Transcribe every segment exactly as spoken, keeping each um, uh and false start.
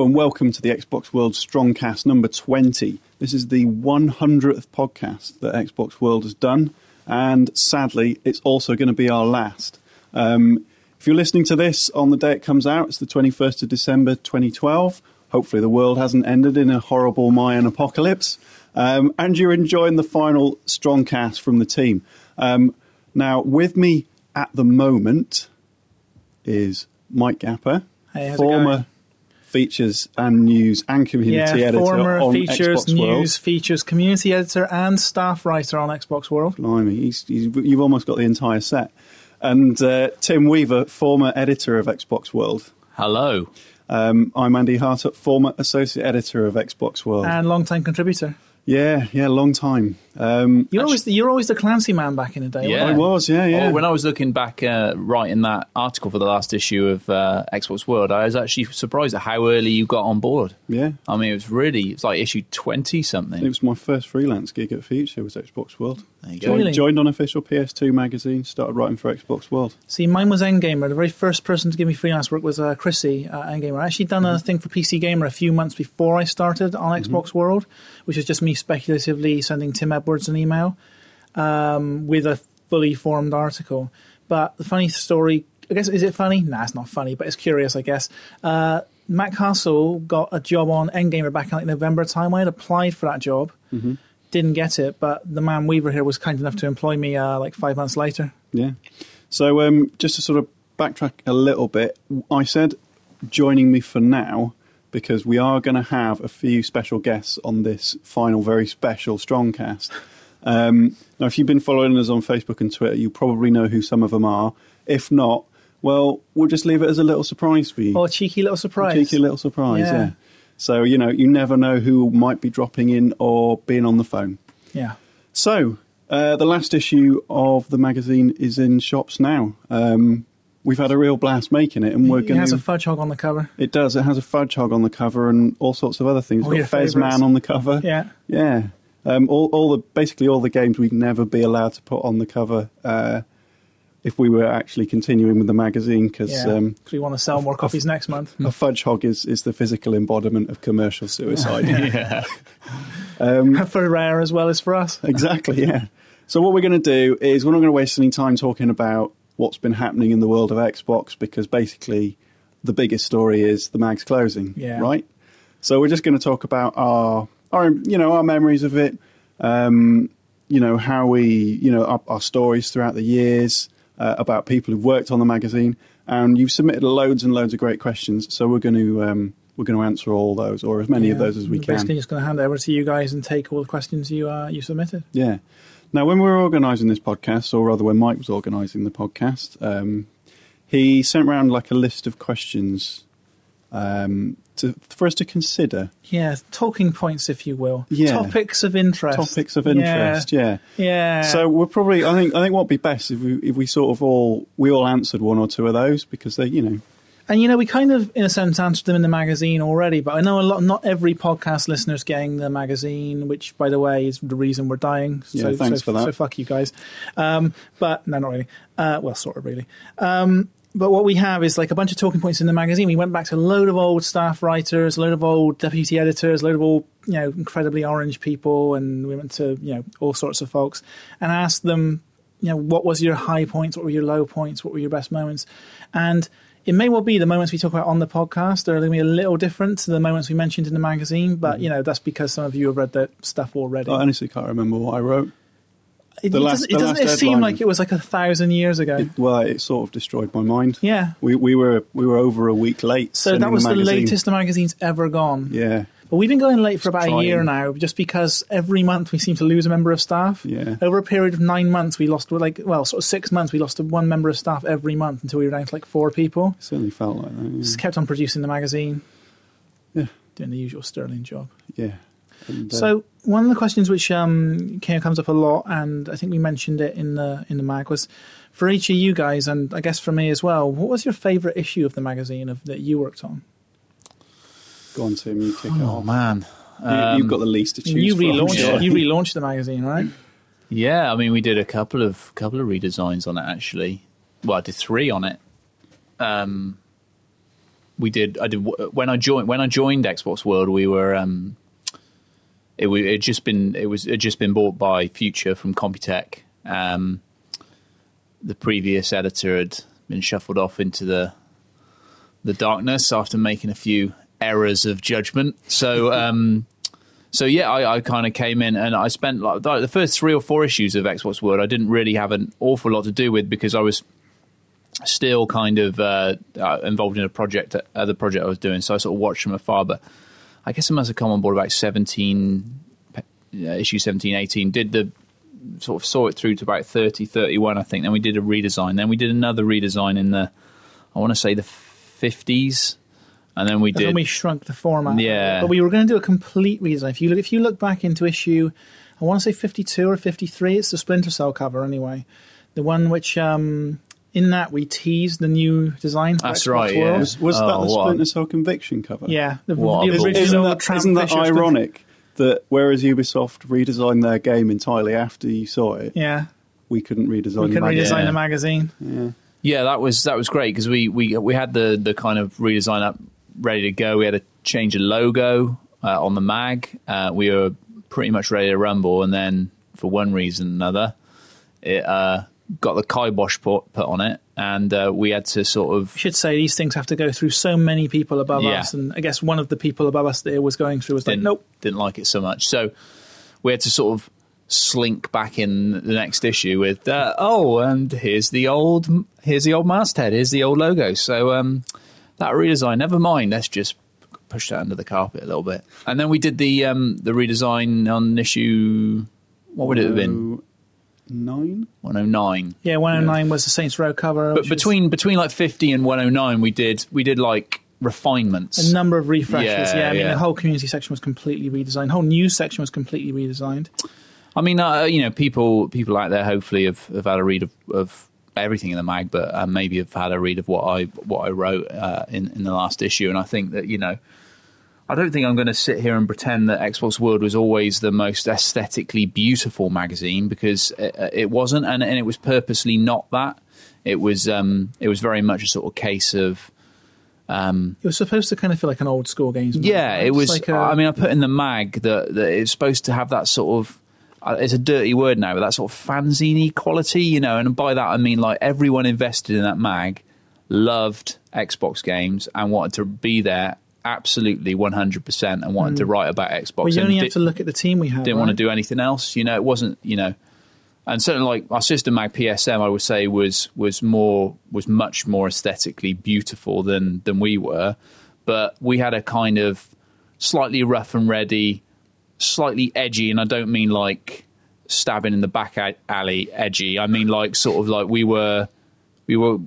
Hello and welcome to the Xbox World Strongcast number twenty. This is the one hundredth podcast that Xbox World has done, and sadly, it's also going to be our last. Um, if you're listening to this on the day it comes out, it's the twenty-first of December twenty twelve. Hopefully the world hasn't ended in a horrible Mayan apocalypse. Um, and you're enjoying the final Strongcast from the team. Um, now, with me at the moment is Mike Gapper, hey, former... features and news and community yeah, editor former on features, Xbox news, World. News, features, community editor and staff writer on Xbox World. Blimey, he's, he's, you've almost got the entire set. And uh, Tim Weaver, former editor of Xbox World. Hello. Um, I'm Andy Hartup, former associate editor of Xbox World. And long-time contributor. Yeah, yeah, long time. Um, you're, always the, you're always the Clancy man back in the day. Yeah, I was, yeah, yeah. Oh, when I was looking back, uh, writing that article for the last issue of uh, Xbox World, I was actually surprised at how early you got on board. Yeah. I mean, it was really, it's like issue twenty-something. It was my first freelance gig at Future, was Xbox World. There you go. Really? Joined on official P S two magazine, started writing for Xbox World. See, mine was Endgamer. The very first person to give me freelance work was uh, Chrissy at uh, Endgamer. I actually done mm-hmm. a thing for P C Gamer a few months before I started on Xbox mm-hmm. World, which was just me speculatively sending Tim Edwards an email um, with a fully formed article. But the funny story, I guess, is it funny? Nah, it's not funny, but it's curious, I guess. Uh, Matt Castle got a job on Endgamer back in like November time. I had applied for that job, mm-hmm. didn't get it, but the man Weaver here was kind enough to employ me uh, like five months later. Yeah. So um, just to sort of backtrack a little bit, I said joining me for now, because we are going to have a few special guests on this final, very special Strongcast. Um, now, if you've been following us on Facebook and Twitter, you probably know who some of them are. If not, well, we'll just leave it as a little surprise for you. Or a cheeky little surprise. A cheeky little surprise, yeah. yeah. So, you know, you never know who might be dropping in or being on the phone. Yeah. So, uh, the last issue of the magazine is in shops now. Um We've had a real blast making it, and we're going. It has a fudge hog on the cover. It does. It has a fudge hog on the cover, and all sorts of other things. All it's got Fez Man on the cover. Yeah, yeah. Um, all, all the basically all the games we'd never be allowed to put on the cover uh, if we were actually continuing with the magazine, because yeah. um, we want to sell a, more copies a, next month. A fudge hog is, is the physical embodiment of commercial suicide. yeah, um, for Rare as well as for us. Exactly. Yeah. So what we're going to do is we're not going to waste any time talking about what's been happening in the world of Xbox, because basically the biggest story is the mag's closing, yeah. right? So we're just going to talk about our, our, you know, our memories of it, um, you know, how we, you know, our, our stories throughout the years uh, about people who've worked on the magazine, and you've submitted loads and loads of great questions. So we're going to um, we're going to answer all those, or as many yeah. of those as we we're can. Basically, just going to hand it over to you guys and take all the questions you uh, you submitted. Yeah. Now, when we were organising this podcast, or rather when Mike was organising the podcast, um, he sent round like a list of questions um, to, for us to consider. Yeah, talking points, if you will. Yeah. Topics of interest. Topics of interest, yeah. Yeah. yeah. So we're probably, I think I think what would be best if we, if we sort of all, we all answered one or two of those, because they, you know. And, you know, we kind of, in a sense, answered them in the magazine already, but I know a lot, not every podcast listener's getting the magazine, which, by the way, is the reason we're dying. So, yeah, thanks so, for that. So fuck you guys. Um, but, no, not really. Uh, well, sort of really. Um, but what we have is like a bunch of talking points in the magazine. We went back to a load of old staff writers, a load of old deputy editors, a load of old, you know, incredibly orange people, and we went to, you know, all sorts of folks and asked them, you know, what was your high points, what were your low points, what were your best moments? And it may well be the moments we talk about on the podcast are going to be a little different to the moments we mentioned in the magazine, but, mm-hmm. you know, that's because some of you have read that stuff already. I honestly can't remember what I wrote. It, last, it doesn't, it doesn't seem like it was like a thousand years ago. It, well, it sort of destroyed my mind. Yeah. We we were we were over a week late. So that was the, the latest the magazine's ever gone. Yeah. But we've been going late for about a year now, just because every month we seem to lose a member of staff. Yeah. Over a period of nine months, we lost, like, well, sort of six months, we lost one member of staff every month until we were down to like four people. It certainly felt like that. Yeah. Just kept on producing the magazine. Yeah. Doing the usual sterling job. Yeah. And, uh, so one of the questions which um, comes up a lot, and I think we mentioned it in the in the mag, was for each of you guys, and I guess for me as well, what was your favourite issue of the magazine of, that you worked on? Go on, Tim, you kick oh, it off. Oh, man. Um, you, you've got the least to choose you relaunched, from. Yeah. You relaunched the magazine, right? Yeah, I mean, we did a couple of couple of redesigns on it, actually. Well, I did three on it. Um, we did. I did when I joined. When I joined Xbox World, we were um, it it just been it was it just been bought by Future from Computech. Um, the previous editor had been shuffled off into the the darkness after making a few errors of judgment. So um, so yeah, I, I kind of came in and I spent like the first three or four issues of Xbox World. I didn't really have an awful lot to do with because I was still kind of uh, involved in a project, other project I was doing. So I sort of watched from afar, but I guess I must have come on board about seventeen, issue seventeen, eighteen, did the sort of saw it through to about thirty, thirty-one, I think. Then we did a redesign. Then we did another redesign in the, I want to say the fifties. And then we That's did. Then we shrunk the format. Yeah. But we were going to do a complete redesign. If you look, if you look back into issue, I want to say fifty-two or fifty-three, it's the Splinter Cell cover anyway. The one which... Um, in that, we teased the new design. That's right, yeah. Was, was oh, that the what? Splinter Cell Conviction cover? Yeah. The, the original isn't that, isn't that ironic that whereas Ubisoft redesigned their game entirely after you saw it, yeah. we couldn't redesign we couldn't the magazine? redesign yeah. the magazine. Yeah, yeah that, was, that was great because we, we, we had the, the kind of redesign up ready to go. We had a change of logo uh, on the mag. Uh, we were pretty much ready to rumble, and then for one reason or another, it... Uh, got the kibosh put, put on it, and uh, we had to sort of... I should say these things have to go through so many people above yeah. us, and I guess one of the people above us that it was going through was didn't, like, nope. Didn't like it so much. So we had to sort of slink back in the next issue with, uh, oh, and here's the old here's the old masthead, here's the old logo. So um, that redesign, never mind, let's just push that under the carpet a little bit. And then we did the um, the redesign on issue... What would it have been? Nine? one oh nine. Yeah, one oh nine yeah. was the Saints Row cover. But between was... between like fifty and one oh nine, we did we did like refinements. A number of refreshes, yeah. yeah I mean, yeah. the whole community section was completely redesigned. The whole news section was completely redesigned. I mean, uh, you know, people people out there hopefully have, have had a read of, of everything in the mag, but uh, maybe have had a read of what I what I wrote uh, in, in the last issue. And I think that, you know, I don't think I'm going to sit here and pretend that Xbox World was always the most aesthetically beautiful magazine, because it, it wasn't, and, and it was purposely not that. It was um, it was very much a sort of case of... Um, it was supposed to kind of feel like an old school games mag. Yeah, it was... Like a, I mean, I put in the mag that, that it's supposed to have that sort of... Uh, it's a dirty word now, but that sort of fanzine-y quality, you know, and by that I mean like everyone invested in that mag loved Xbox games and wanted to be there absolutely one hundred percent and wanted mm. to write about Xbox. Well, you only and have to look at the team we had. Didn't right? want to do anything else. You know, it wasn't, you know, and certainly like our sister mag P S M, I would say was was more was much more aesthetically beautiful than than we were, but we had a kind of slightly rough and ready, slightly edgy, and I don't mean like stabbing in the back alley edgy. I mean like sort of like we were we were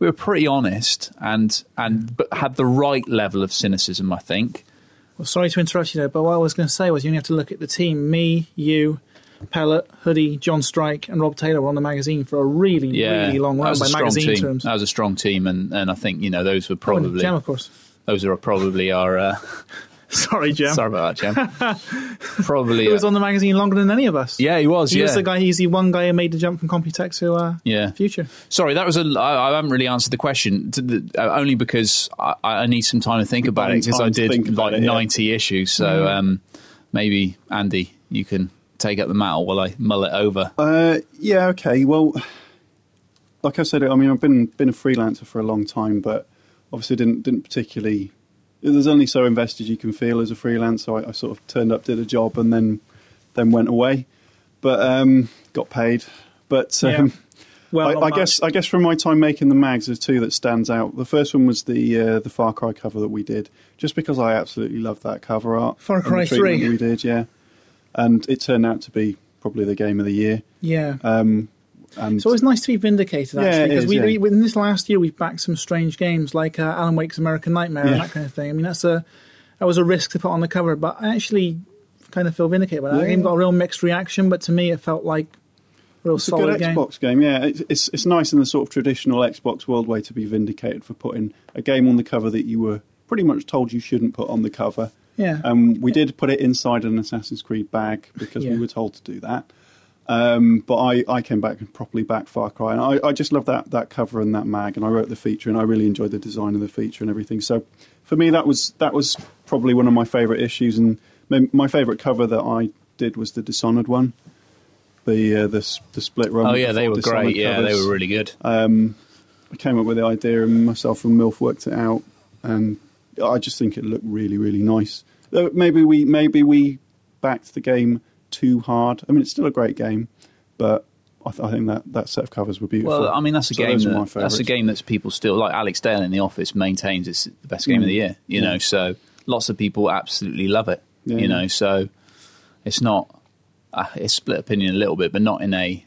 we were pretty honest and and but had the right level of cynicism, I think. Well, sorry to interrupt you there, but what I was going to say was you only have to look at the team. Me, you, Pellet, Hoodie, John Strike, and Rob Taylor were on the magazine for a really, yeah, really long run by magazine team. terms. That was a strong team, and, and I think, you know, those were probably... Oh, Gem, of course. Those are probably our... Uh, sorry, Gem. Sorry about that, Gem. Probably... He was uh, on the magazine longer than any of us. Yeah, he was, he yeah. was the guy, he's the one guy who made the jump from Computex to uh, yeah. Future. Sorry, that was a... I, I haven't really answered the question, to the, uh, only because I, I need some time to think about it, because I did like it, yeah. ninety issues, so mm. um, maybe, Andy, you can take up the mantle while I mull it over. Uh, yeah, okay, well, like I said, I mean, I've been been a freelancer for a long time, but obviously didn't didn't particularly... There's only so invested you can feel as a freelancer. I, I sort of turned up, did a job, and then then went away, but um, got paid. But um, yeah. well, I, I guess I guess from my time making the mags, there's two that stands out. The first one was the uh, the Far Cry cover that we did, just because I absolutely loved that cover art. Far Cry three we did, yeah, and it turned out to be probably the game of the year. Yeah. Um, And so it was nice to be vindicated, actually, yeah, because is, we, yeah. we in this last year we've backed some strange games like uh, Alan Wake's American Nightmare yeah. and that kind of thing. I mean, that's a that was a risk to put on the cover, but I actually kind of feel vindicated by that. Yeah. The game got a real mixed reaction, but to me it felt like a real it's solid game. It's a good Xbox game, game yeah. It's, it's it's nice in the sort of traditional Xbox World way to be vindicated for putting a game on the cover that you were pretty much told you shouldn't put on the cover. Yeah. Um, we yeah. did put it inside an Assassin's Creed bag because yeah. we were told to do that. Um, but I, I came back and properly backed Far Cry, and I, I just love that that cover and that mag, and I wrote the feature, and I really enjoyed the design of the feature and everything. So for me, that was that was probably one of my favourite issues, and my favourite cover that I did was the Dishonored one, the uh, the the split run. Oh yeah, they were Dishonored great. Yeah, covers. They were really good. Um, I came up with the idea, and myself and Milf worked it out, and I just think it looked really, really nice. Maybe we maybe we backed the game too hard. I mean, it's still a great game, but I, th- I think that, that set of covers were beautiful. Well, I mean, that's a so game that, that's a game that's people still like. Alex Dale in The Office maintains it's the best game mm. of the year. You yeah. know, so lots of people absolutely love it. Yeah, you know, yeah. so it's not uh, it's split opinion a little bit, but not in a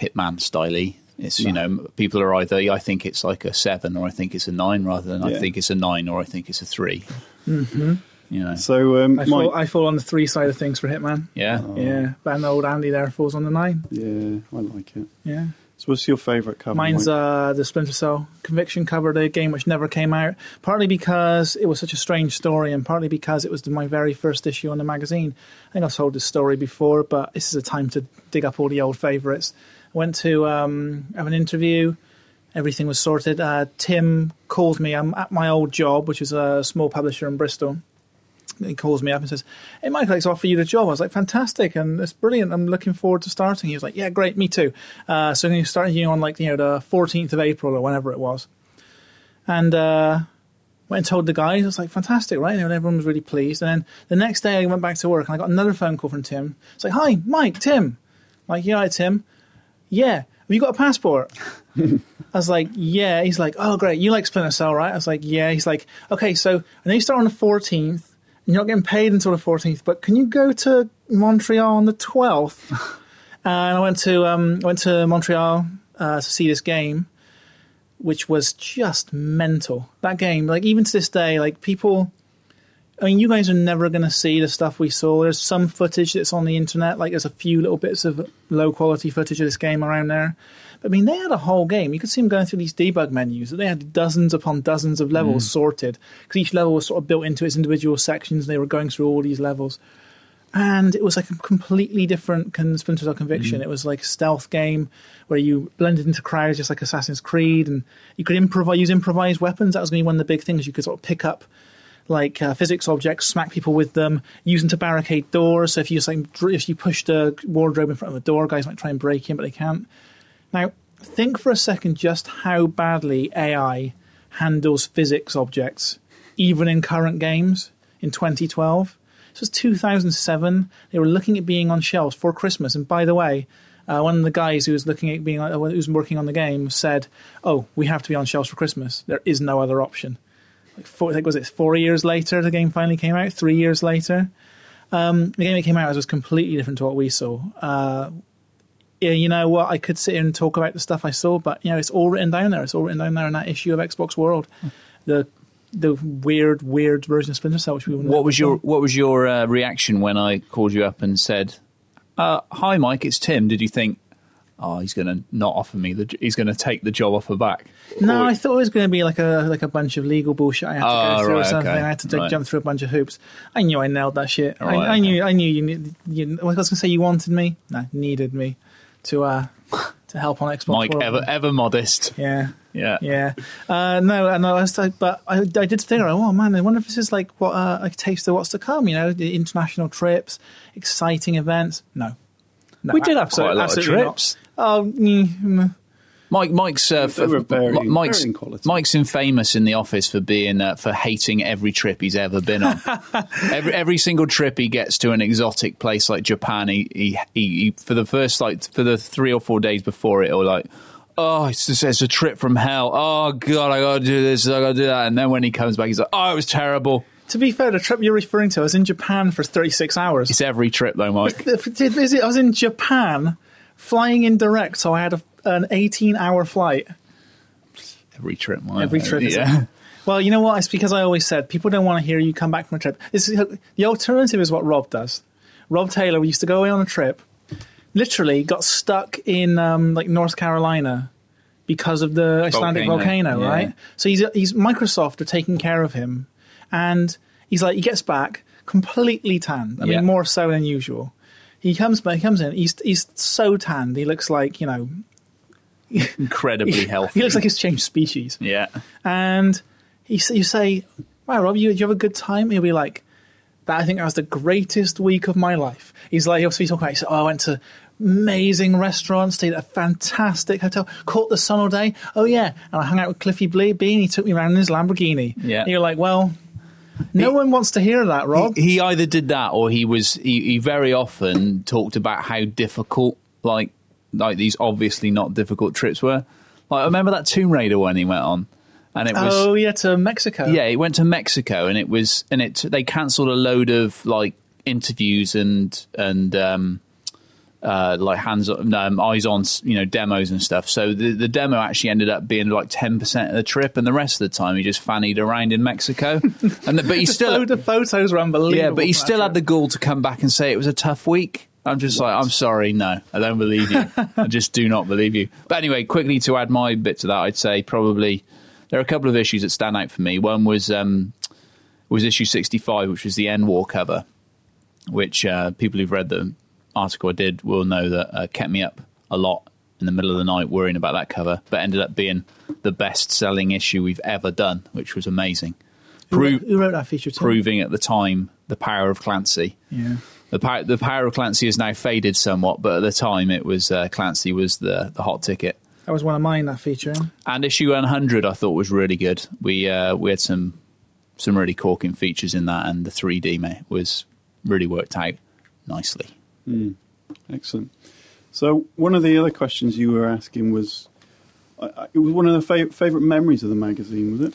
Hitman style-y. It's no. you know, people are either I think it's like a seven or I think it's a nine, rather than yeah. I think it's a nine or I think it's a three. Mm-hmm. You know. So um, I, fall, my, I fall on the three side of things for Hitman. Yeah, oh. yeah. But old Andy there falls on the nine. Yeah, I like it. Yeah. So what's your favourite cover? Mine's uh, the Splinter Cell Conviction cover, the game which never came out, partly because it was such a strange story, and partly because it was my very first issue on the magazine. I think I've told this story before, but this is a time to dig up all the old favourites. I went to um, have an interview. Everything was sorted. Uh, Tim calls me. I'm at my old job, which is a small publisher in Bristol. He calls me up and says, "Hey, Michael, I'd offer you the job." I was like, "Fantastic, and it's brilliant. I'm looking forward to starting." He was like, "Yeah, great, me too." Uh, so he started you know, on like you know the fourteenth of April or whenever it was, and uh, went and told the guys. I was like, "Fantastic, right?" And everyone was really pleased. And then the next day, I went back to work and I got another phone call from Tim. It's like, "Hi, Mike, Tim." I'm like, "Yeah, Tim. Yeah, have you got a passport?" I was like, "Yeah." He's like, "Oh, great. You like Splinter Cell, right?" I was like, "Yeah." He's like, "Okay, so and then you start on the fourteenth. You're not getting paid until the fourteenth, but can you go to Montreal on the twelfth? And I went to um, I went to Montreal uh, to see this game, which was just mental. That game, like even to this day, like people. I mean, you guys are never going to see the stuff we saw. There's some footage that's on the internet. Like there's a few little bits of low quality footage of this game around there. But I mean, they had a whole game. You could see them going through these debug menus. They had dozens upon dozens of levels mm. sorted, because each level was sort of built into its individual sections. And they were going through all these levels. And it was like a completely different Splinter Cell Conviction. Mm. It was like a stealth game where you blended into crowds, just like Assassin's Creed. And you could improvise, use improvised weapons. That was going to be one of the big things. You could sort of pick up like uh, physics objects, smack people with them, use them to barricade doors. So if you just, like, if you pushed a wardrobe in front of a door, guys might try and break in, but they can't. Now, think for a second just how badly A I handles physics objects, even in current games, in twenty twelve. This was two thousand seven. They were looking at being on shelves for Christmas. And by the way, uh, one of the guys who was looking at being, who was working on the game said, "Oh, we have to be on shelves for Christmas. There is no other option." Four, I think was it four years later the game finally came out, three years later. Um, the game that came out was completely different to what we saw. Uh, yeah, you know what, I could sit here and talk about the stuff I saw, but you know, it's all written down there. It's all written down there in that issue of Xbox World. The the weird, weird version of Splinter Cell, which we wouldn't what was your What was your uh, reaction when I called you up and said, uh, "Hi Mike, it's Tim." Did you think, "Oh, he's going to not offer me the. He's going to take the job off her back"? No, or, I thought it was going to be like a like a bunch of legal bullshit I had to oh, go through right, or something. Okay. I had to right. jump through a bunch of hoops. I knew I nailed that shit. Right, I, I okay. knew I knew you. Need, you I was going to say you wanted me. No, needed me to uh, to help on Xbox. Mike World. ever ever modest. Yeah, yeah, yeah. Uh, no, no. I was like, but I, I did think, oh man, I wonder if this is like what uh, a taste of what's to come. You know, the international trips, exciting events. No, no we did have quite a lot of trips. Not. Oh, mm. Mike! Mike's uh, for, very, Mike's, very Mike's infamous in The Office for being uh, for hating every trip he's ever been on. every every single trip he gets to an exotic place like Japan, he he, he for the first like for the three or four days before it, or like, "Oh, it's just, it's a trip from hell. Oh God, I gotta do this, I gotta do that." And then when he comes back, he's like, "Oh, it was terrible." To be fair, the trip you're referring to, I was in Japan for thirty-six hours. It's every trip though, Mike. Is it? I was in Japan. Flying in direct, so I had a, an eighteen-hour flight. Every trip, Mike. Every trip, yeah. It? Well, you know what? It's because I always said, people don't want to hear you come back from a trip. This is, the alternative is what Rob does. Rob Taylor, we used to go away on a trip, literally got stuck in um, like North Carolina because of the Icelandic volcano, volcano yeah. right? So he's he's Microsoft are taking care of him, and he's like, he gets back completely tanned. I yeah. mean, more so than usual. He comes back, he comes in, he's he's so tanned, he looks like, you know, incredibly he, healthy. He looks like he's changed species. Yeah. And he you say, wow, Rob, you, did you have a good time? He'll be like, that I think that was the greatest week of my life. He's like, obviously talking about, he said, oh, I went to amazing restaurant, stayed at a fantastic hotel, caught the sun all day. Oh yeah, and I hung out with Cliffy Blee Bean. He took me around in his Lamborghini. Yeah, and you're like, well, no he, one wants to hear that, Rob. He, he either did that or he was. He, he very often talked about how difficult, like, like these obviously not difficult trips were. Like, I remember that Tomb Raider one he went on, and it was oh yeah to Mexico. Yeah, he went to Mexico, and it was and it they cancelled a load of like interviews and and. um Uh, like hands on, um, eyes on, you know, demos and stuff. So the, the demo actually ended up being like ten percent of the trip, and the rest of the time he just fannied around in Mexico. And the, but he the still the photos were unbelievable. Yeah, but he still trip. had the gall to come back and say it was a tough week. I'm just what? like, I'm sorry, no, I don't believe you. I just do not believe you. But anyway, quickly to add my bit to that, I'd say probably there are a couple of issues that stand out for me. One was um, was issue sixty-five, which was the End War cover, which uh, people who've read them. Article I did will know that uh, kept me up a lot in the middle of the night worrying about that cover, but ended up being the best selling issue we've ever done, which was amazing. Pro- who, wrote, who wrote that feature too? Proving at the time the power of Clancy. Yeah, the power the power of Clancy has now faded somewhat, but at the time it was uh, Clancy was the, the hot ticket. That was one of mine, that feature. And issue one hundred I thought was really good. We uh, we had some some really corking features in that, and the three D mate was really worked out nicely. Mm. Excellent. So one of the other questions you were asking was, uh, it was one of the fav- favourite memories of the magazine, was it?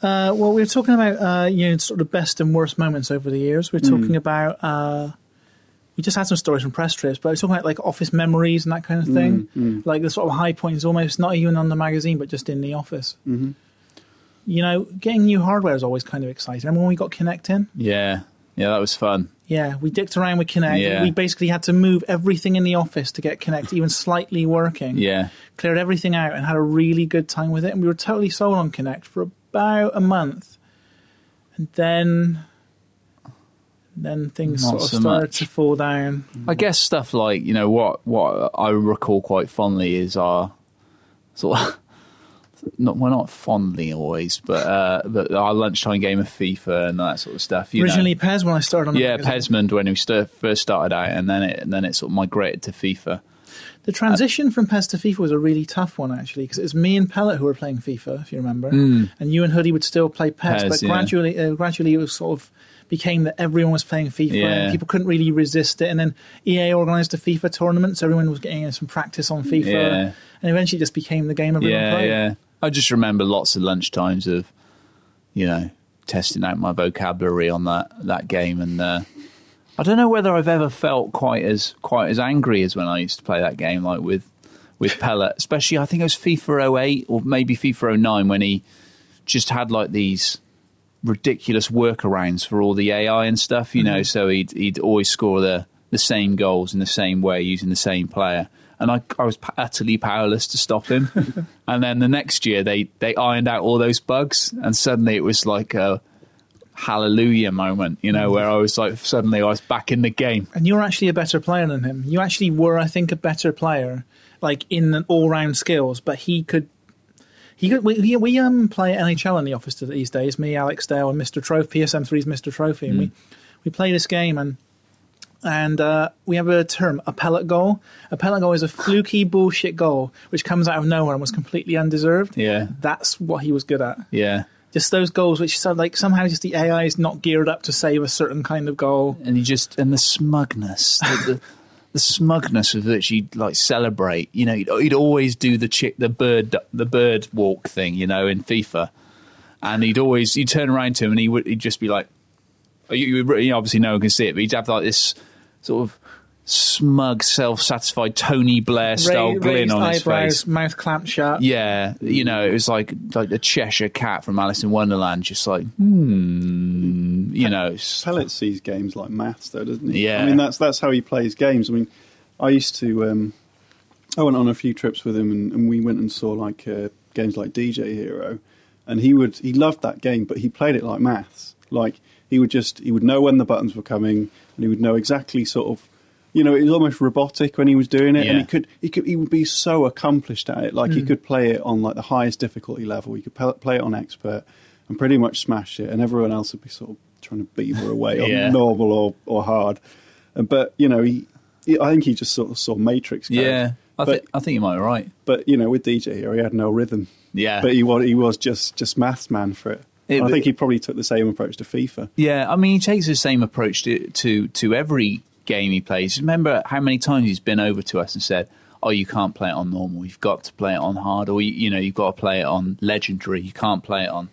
Uh, well, we were talking about, uh, you know, sort of best and worst moments over the years. We were talking mm. about, uh, we just had some stories from press trips, but we were talking about like office memories and that kind of thing. Mm. Mm. Like the sort of high point is almost not even on the magazine, but just in the office. Mm-hmm. You know, getting new hardware is always kind of exciting. Remember when we got Kinect in? Yeah. Yeah, that was fun. Yeah, we dicked around with Kinect. Yeah. We basically had to move everything in the office to get Kinect even slightly working. Yeah. Cleared everything out and had a really good time with it. And we were totally sold on Kinect for about a month. And then then things Not sort of so started much. to fall down. I guess stuff like, you know, what, what I recall quite fondly is our sort of... Not well, not fondly always, but uh, but our lunchtime game of FIFA and that sort of stuff. You Originally know. P E S when I started on. Yeah, Pesmond when we st- first started out, and then it and then it sort of migrated to FIFA. The transition uh, from P E S to FIFA was a really tough one actually, because it was me and Pellet who were playing FIFA, if you remember, mm. and you and Hoodie would still play P E S, P E S but yeah. gradually, uh, gradually it was sort of became that everyone was playing FIFA, yeah. and people couldn't really resist it. And then E A organised a FIFA tournament, so everyone was getting some practice on FIFA, yeah. and eventually it just became the game everyone yeah, played. Yeah. I just remember lots of lunchtimes of, you know, testing out my vocabulary on that, that game. And uh, I don't know whether I've ever felt quite as quite as angry as when I used to play that game, like with with Pellet. Especially, I think it was FIFA oh eight or maybe FIFA oh nine when he just had like these ridiculous workarounds for all the A I and stuff, you mm-hmm. know. So he'd he'd always score the, the same goals in the same way using the same player. And I, I was utterly powerless to stop him. And then the next year, they, they ironed out all those bugs. And suddenly it was like a hallelujah moment, you know, where I was like, suddenly I was back in the game. And you're actually a better player than him. You actually were, I think, a better player, like in an all-round skills. But he could... He could we, we um play N H L in the office these days, me, Alex Dale, and Mister Trophy, P S M three's Mister Trophy. And mm. we, we play this game and... And uh, we have a term, a pellet goal. A pellet goal is a fluky bullshit goal which comes out of nowhere and was completely undeserved. Yeah, that's what he was good at. Yeah, just those goals which so, like somehow just the A I is not geared up to save a certain kind of goal. And he just and the smugness, the, the, the smugness with which he'd like celebrate. You know, he'd, he'd always do the chick, the bird, the bird walk thing. You know, in FIFA, and he'd always you turn around to him and he would he'd just be like, you, you obviously no one can see it, but he'd have like this. Sort of smug, self-satisfied Tony Blair-style Ray, glint on his eyebrows, face, mouth clamped shut. Yeah, you know, it was like like the Cheshire Cat from Alice in Wonderland, just like, hmm, you know. Pellet sees games like maths, though, doesn't he? Yeah, I mean that's that's how he plays games. I mean, I used to, um, I went on a few trips with him, and, and we went and saw like uh, games like D J Hero, and he would he loved that game, but he played it like maths, like. He would just, he would know when the buttons were coming and he would know exactly sort of you know, it was almost robotic when he was doing it, yeah. and he could, he could, he would be so accomplished at it. Like mm. he could play it on like the highest difficulty level, he could play it on expert, and pretty much smash it, and everyone else would be sort of trying to beaver away yeah. on normal or or hard. But you know, he, he I think he just sort of saw Matrix. Code. Yeah, I think I think you might be right. But you know, with D J here, he had no rhythm. Yeah, but he was he was just just maths man for it. It, I think he probably took the same approach to FIFA. Yeah, I mean, he takes the same approach to, to, to every game he plays. Remember how many times he's been over to us and said, oh, you can't play it on normal, you've got to play it on hard, or, you, you know, you've got to play it on legendary, you can't play it on...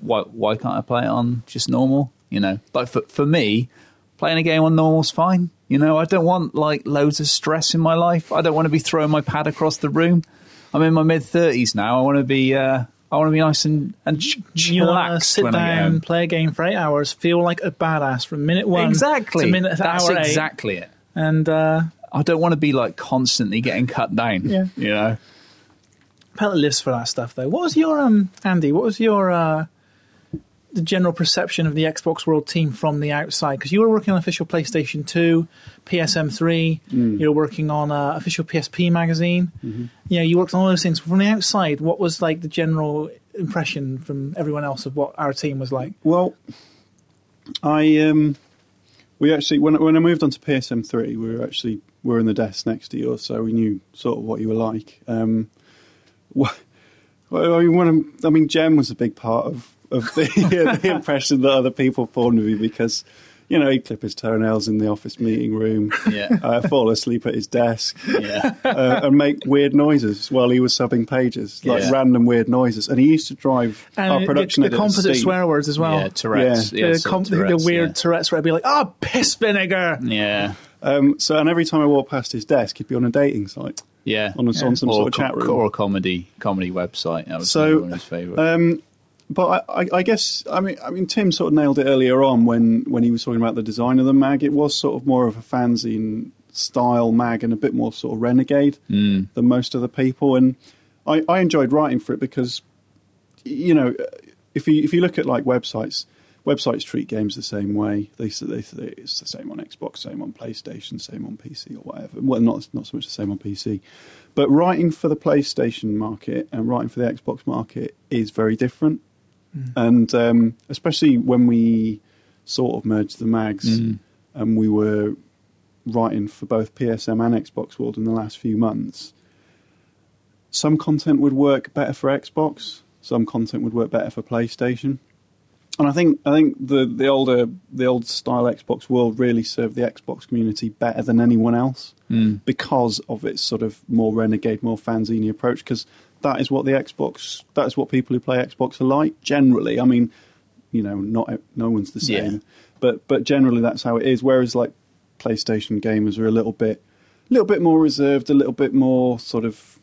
Why, why can't I play it on just normal? You know, like for, for me, playing a game on normal's fine. You know, I don't want, like, loads of stress in my life. I don't want to be throwing my pad across the room. I'm in my mid-thirties now. I want to be... Uh, I want to be nice and, and ch- you want to sit down, play a game for eight hours, feel like a badass from minute one exactly. to minute That's hour exactly eight. Exactly it. And uh, I don't want to be like constantly getting cut down. Yeah, you know. Pellet lives for that stuff, though. What was your um, Andy? What was your uh, the general perception of the Xbox World team from the outside? Because you were working on official PlayStation Two, P S M three. Mm. You were working on uh, official P S P magazine. Mm-hmm. You know, you worked on all those things from the outside. What was like the general impression from everyone else of what our team was like? Well, I um, we actually when when I moved on to P S M three, we were actually we were in the desk next to yours, so we knew sort of what you were like. Um, what, well, I mean, when I mean, Jem was a big part of of the, the impression that other people formed of you because. You know, he'd clip his toenails in the office meeting room, yeah. uh, fall asleep at his desk, yeah. uh, and make weird noises while he was subbing pages, like yeah. random weird noises. And he used to drive and our it, production editor. The composite swear words as well. Yeah, Tourette's. Yeah. Yeah, the, so com- Tourette's, the weird yeah. Tourette's where I'd be like, oh, piss vinegar! Yeah. Um, so, and every time I walked past his desk, he'd be on a dating site. Yeah. On, a, yeah. on some or sort of com- chat room. Or a comedy, comedy website. That was so, one of his favourites. Um, But I, I guess, I mean, I mean, Tim sort of nailed it earlier on when, when he was talking about the design of the mag. It was sort of more of a fanzine-style mag and a bit more sort of renegade mm. than most other people. And I, I enjoyed writing for it because, you know, if you if you look at, like, websites, websites treat games the same way. They, they, they It's the same on Xbox, same on PlayStation, same on P C or whatever. Well, not not so much the same on P C. But writing for the PlayStation market and writing for the Xbox market is very different. And um, especially when we sort of merged the mags mm. and we were writing for both P S M and Xbox World in the last few months, some content would work better for Xbox, some content would work better for PlayStation. And I think I think the, the older the old style Xbox World really served the Xbox community better than anyone else mm. because of its sort of more renegade, more fanzine approach, because that is what the Xbox, that is what people who play Xbox are like, generally. I mean, you know, not no one's the same, yeah. but but generally that's how it is. Whereas like PlayStation gamers are a little bit, a little bit more reserved, a little bit more sort of,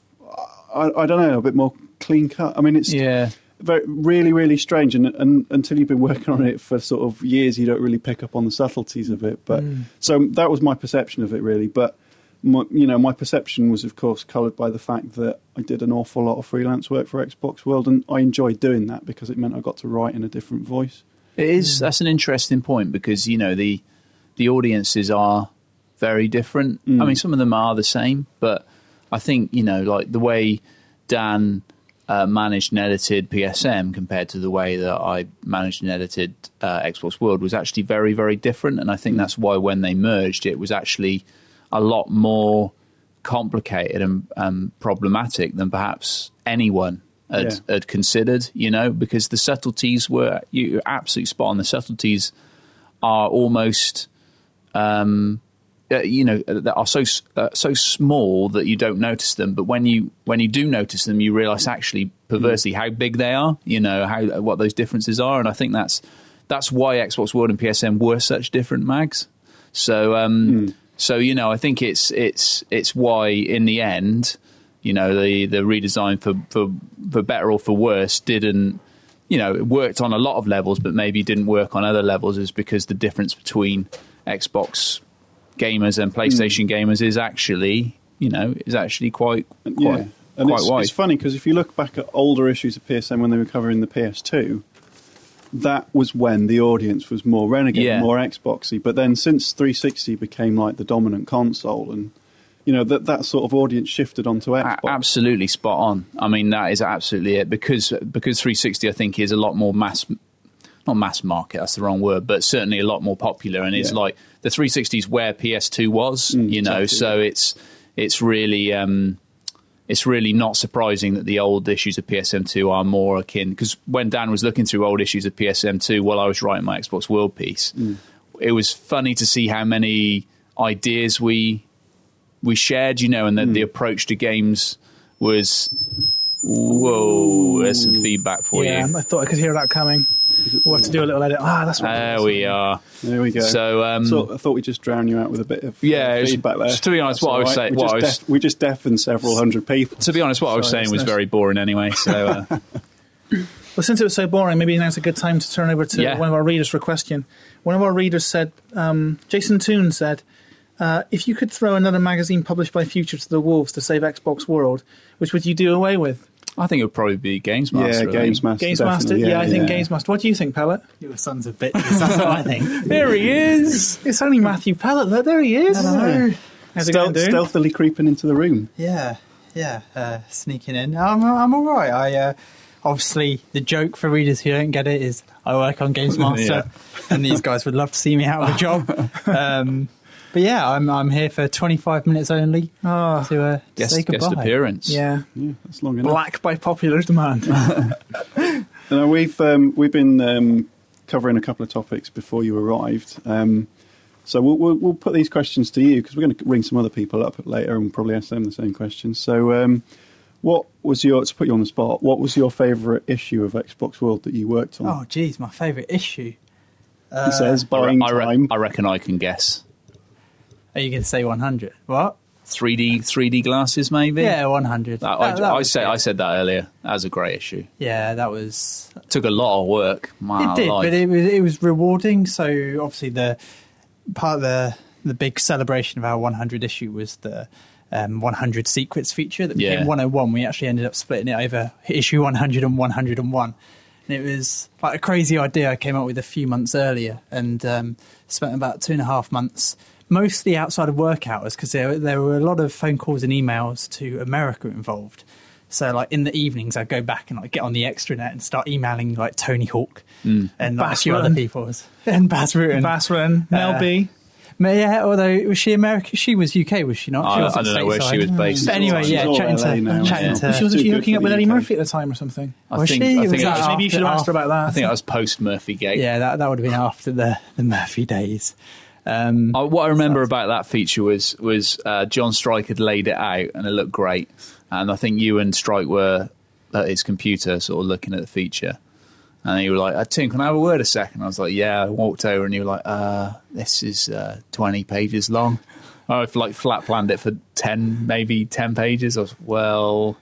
I, I don't know, a bit more clean cut. I mean, it's yeah. very, really, really strange. And, and until you've been working on it for sort of years, you don't really pick up on the subtleties of it. But mm. so that was my perception of it, really. But My, you know, my perception was, of course, coloured by the fact that I did an awful lot of freelance work for Xbox World, and I enjoyed doing that because it meant I got to write in a different voice. It is. That's an interesting point because, you know, the the audiences are very different. Mm. I mean, some of them are the same, but I think, you know, like the way Dan uh, managed and edited P S M compared to the way that I managed and edited uh, Xbox World was actually very, very different. And I think mm. that's why when they merged, it was actually a lot more complicated and um, problematic than perhaps anyone had, yeah. had considered, you know, because the subtleties were, you're absolutely spot on, the subtleties are almost, um, uh, you know, are so uh, so small that you don't notice them. But when you when you do notice them, you realise actually perversely how big they are, you know, how what those differences are. And I think that's, that's why Xbox World and P S M were such different mags. So... Um, mm. So, you know, I think it's it's it's why, in the end, you know, the, the redesign for, for, for better or for worse didn't, you know, it worked on a lot of levels, but maybe didn't work on other levels is because the difference between Xbox gamers and PlayStation mm. gamers is actually, you know, is actually quite, quite, yeah. and quite it's, wide. It's funny because if you look back at older issues of P S M when they were covering the P S two, that was when the audience was more Renegade, yeah. more Xboxy. But then since three sixty became like the dominant console, and you know that that sort of audience shifted onto Xbox. A- absolutely spot on. I mean, that is absolutely it, because because three sixty I think is a lot more mass, not mass market, that's the wrong word, but certainly a lot more popular. And it's yeah. like the three sixty is where P S two was, mm, you know. Exactly, so yeah. it's it's really. Um, It's really not surprising that the old issues of P S M two are more akin, because when Dan was looking through old issues of P S M two while I was writing my Xbox World piece, mm. it was funny to see how many ideas we we shared, you know, and the, mm. the approach to games was, whoa, there's some feedback for yeah, you. Yeah, I thought I could hear that coming. We'll have to do a little edit. Ah, that's what There we are. There we go. So, um, so I thought we'd just drown you out with a bit of yeah, uh, feedback there. To be honest, that's what I was right. saying... We, was... def- we just deafened several hundred people. To be honest, what Sorry, I was saying was nice. very boring anyway, so... Uh... Well, since it was so boring, maybe now's a good time to turn over to yeah. one of our readers for a question. One of our readers said... Um, Jason Toon said, uh, if you could throw another magazine published by Future to the wolves to save Xbox World, which would you do away with? I think it would probably be Games Master. Yeah, Games Master. Games Master. Yeah, yeah, I think yeah. Games Master. What do you think, Pellet? You're sons of bitches. That's what I think. There he is. It's only Matthew Pellet. Look, there he is. Hello. How's Stealth, it going, dude? Stealthily creeping into the room. Yeah, yeah, uh, sneaking in. I'm, I'm all right. I uh, obviously the joke for readers who don't get it is I work on Games Master, yeah. and these guys would love to see me out of a job. Um, But yeah, I'm I'm here for twenty-five minutes only oh, to, uh, to guest, say goodbye. Guest appearance. Yeah. yeah, that's long enough. Black by popular demand. Now we've um, we've been um, covering a couple of topics before you arrived, um, so we'll, we'll we'll put these questions to you because we're going to ring some other people up later and probably ask them the same questions. So, um, what was your to put you on the spot? What was your favourite issue of Xbox World that you worked on? Oh, geez, my favourite issue. Uh, it says buying I re- time. I reckon I can guess. Are you going to say one hundred? What? three D three D glasses, maybe? Yeah, one hundred. That, that, I, that I, said, I said that earlier. That was a great issue. Yeah, that was... It took a lot of work. My it did, life. But it was, it was rewarding. So, obviously, the part of the, the big celebration of our one hundred issue was the um, one hundred Secrets feature that became yeah. one oh one. We actually ended up splitting it over issue one hundred and one oh one. And it was like a crazy idea I came up with a few months earlier and um, spent about two and a half months... Mostly outside of work hours, because there, there were a lot of phone calls and emails to America involved. So, like, in the evenings, I'd go back and, like, get on the extranet and start emailing, like, Tony Hawk mm. and, like, a few other people. And Baz Rutten. Baz Rutten. Mel uh, B. Yeah, although, was she American? She was U K, was she not? I, she was I don't know where she was based. But anyway, yeah, chatting to... Now, chatting yeah. to she wasn't she hooking up with Eddie Murphy at the time or something? I was think, she? I think was that, after, maybe you should have asked her about that. I think that was post-Murphy gate. Yeah, that, that would have been after the, the Murphy days. Um, I, what I remember about that feature was was uh, John Strike had laid it out and it looked great, and I think you and Strike were at his computer sort of looking at the feature, and you were like, Tim, can I have a word a second? I was like, yeah. I walked over and you were like, uh, this is uh, twenty pages long. I've like flat planned it for ten, maybe ten pages. I was well.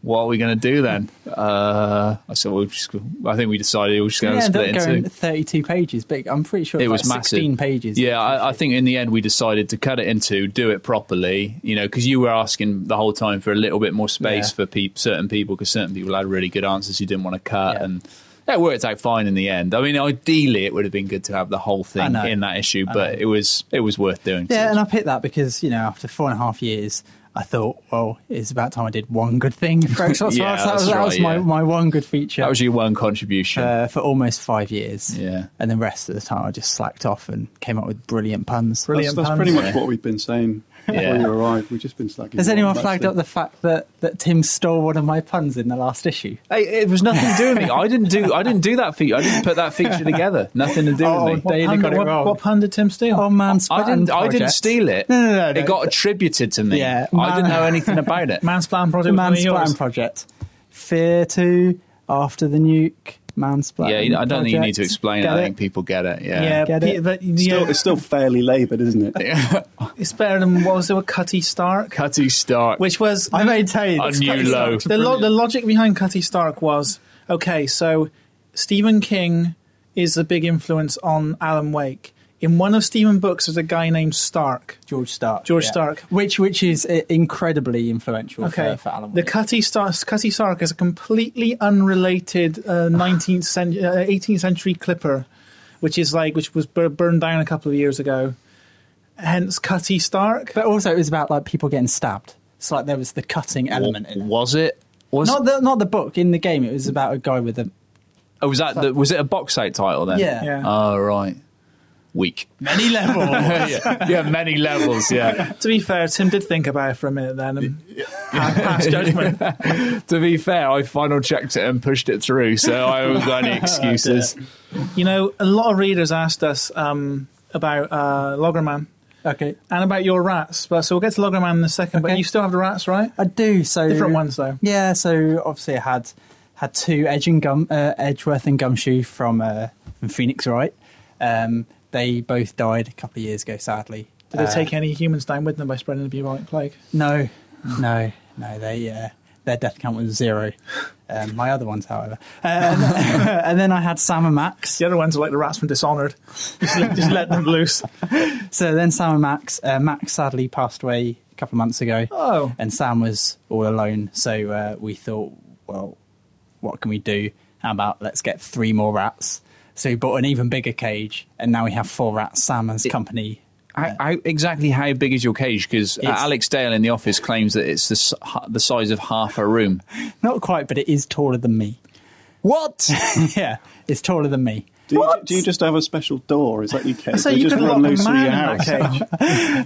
What are we going to do then? Uh, I said, we'll just, I think we decided we're just going yeah, to split it into thirty-two pages. Big, I'm pretty sure it was like sixteen massive. Pages. Yeah, I, I think in the end we decided to cut it into, do it properly. You know, because you were asking the whole time for a little bit more space yeah. for pe- certain people, because certain people had really good answers you didn't want to cut, yeah. and that worked out fine in the end. I mean, ideally it would have been good to have the whole thing in that issue, I but know. it was it was worth doing. Yeah, so and I picked that because you know after four and a half years. I thought, well, it's about time I did one good thing for Xbox yeah, World. So that was, that right, was my, yeah. my one good feature. That was your one contribution. Uh, for almost five years. Yeah. And the rest of the time I just slacked off and came up with brilliant puns. Brilliant that's, puns. That's pretty much yeah. what we've been saying yeah. before you arrived. We've just been slacking. Has anyone flagged up the fact that, that Tim stole one of my puns in the last issue? Hey, it was nothing to do with me. I didn't do I didn't do that feature. I didn't put that feature together. Nothing to do oh, with me. They got it wrong. What pun did Tim steal? Oh, man, I didn't, I didn't steal it. No, no, no. It no, got attributed to me. Yeah. I didn't know anything about it. Mansplain Project. Mansplain Project. Fear two, After the Nuke, Mansplain Yeah, I don't project. think you need to explain get it. I think people get it. Yeah, yeah get it. But, yeah. Still, it's still fairly laboured, isn't it? It's better than, what was it, Cutty Stark? Cutty Stark. Which was, I maintain, a new low. The, lo- the logic behind Cutty Stark was, okay, so Stephen King is a big influence on Alan Wake. in one of Stephen Book's there's a guy named Stark. George Stark. George yeah. Stark. Which which is incredibly influential okay. for, for Alan Wake. The Cutty Stark, Cutty Stark is a completely unrelated uh, nineteenth century, uh, eighteenth century clipper, which is like which was burned down a couple of years ago. Hence Cutty Stark. But also it was about like people getting stabbed. So like there was the cutting element w- in it. Was it? Was not the not the book in the game. It was about a guy with a. Oh, was that? The, was it a box set title then? Yeah. yeah. Oh right. Weak. Many levels. yeah. yeah, many levels. Yeah. To be fair, Tim did think about it for a minute then and passed judgment. To be fair, I final checked it and pushed it through, so I haven't got any excuses. You know, a lot of readers asked us um, about uh, Loggerman. Okay. And about your rats. But so we'll get to Loggerman in a second, okay. But you still have the rats, right? I do. So different ones, though. Yeah, so obviously I had had two Edge and Gum, uh, Edgeworth and Gumshoe from, uh, from Phoenix Wright. Um, they both died a couple of years ago, sadly. Did uh, they take any humans down with them by spreading the bubonic plague? No, no, no. They uh, their death count was zero. Um, my other ones, however. Um, and then I had Sam and Max. The other ones are like the rats from Dishonored. Just, let, just let them loose. So then Sam and Max. Uh, Max sadly passed away a couple of months ago. Oh. And Sam was all alone. So uh, we thought, well, what can we do? How about let's get three more rats? So we bought an even bigger cage. And now we have four rats. Sam and company. How, how, exactly how big is your cage? Because uh, Alex Dale in the office claims that it's the, the size of half a room. Not quite, but it is taller than me. What? yeah, it's taller than me. Do what? You, do you just have a special door? Is that your cage? So or you just run loose through your house. Cage.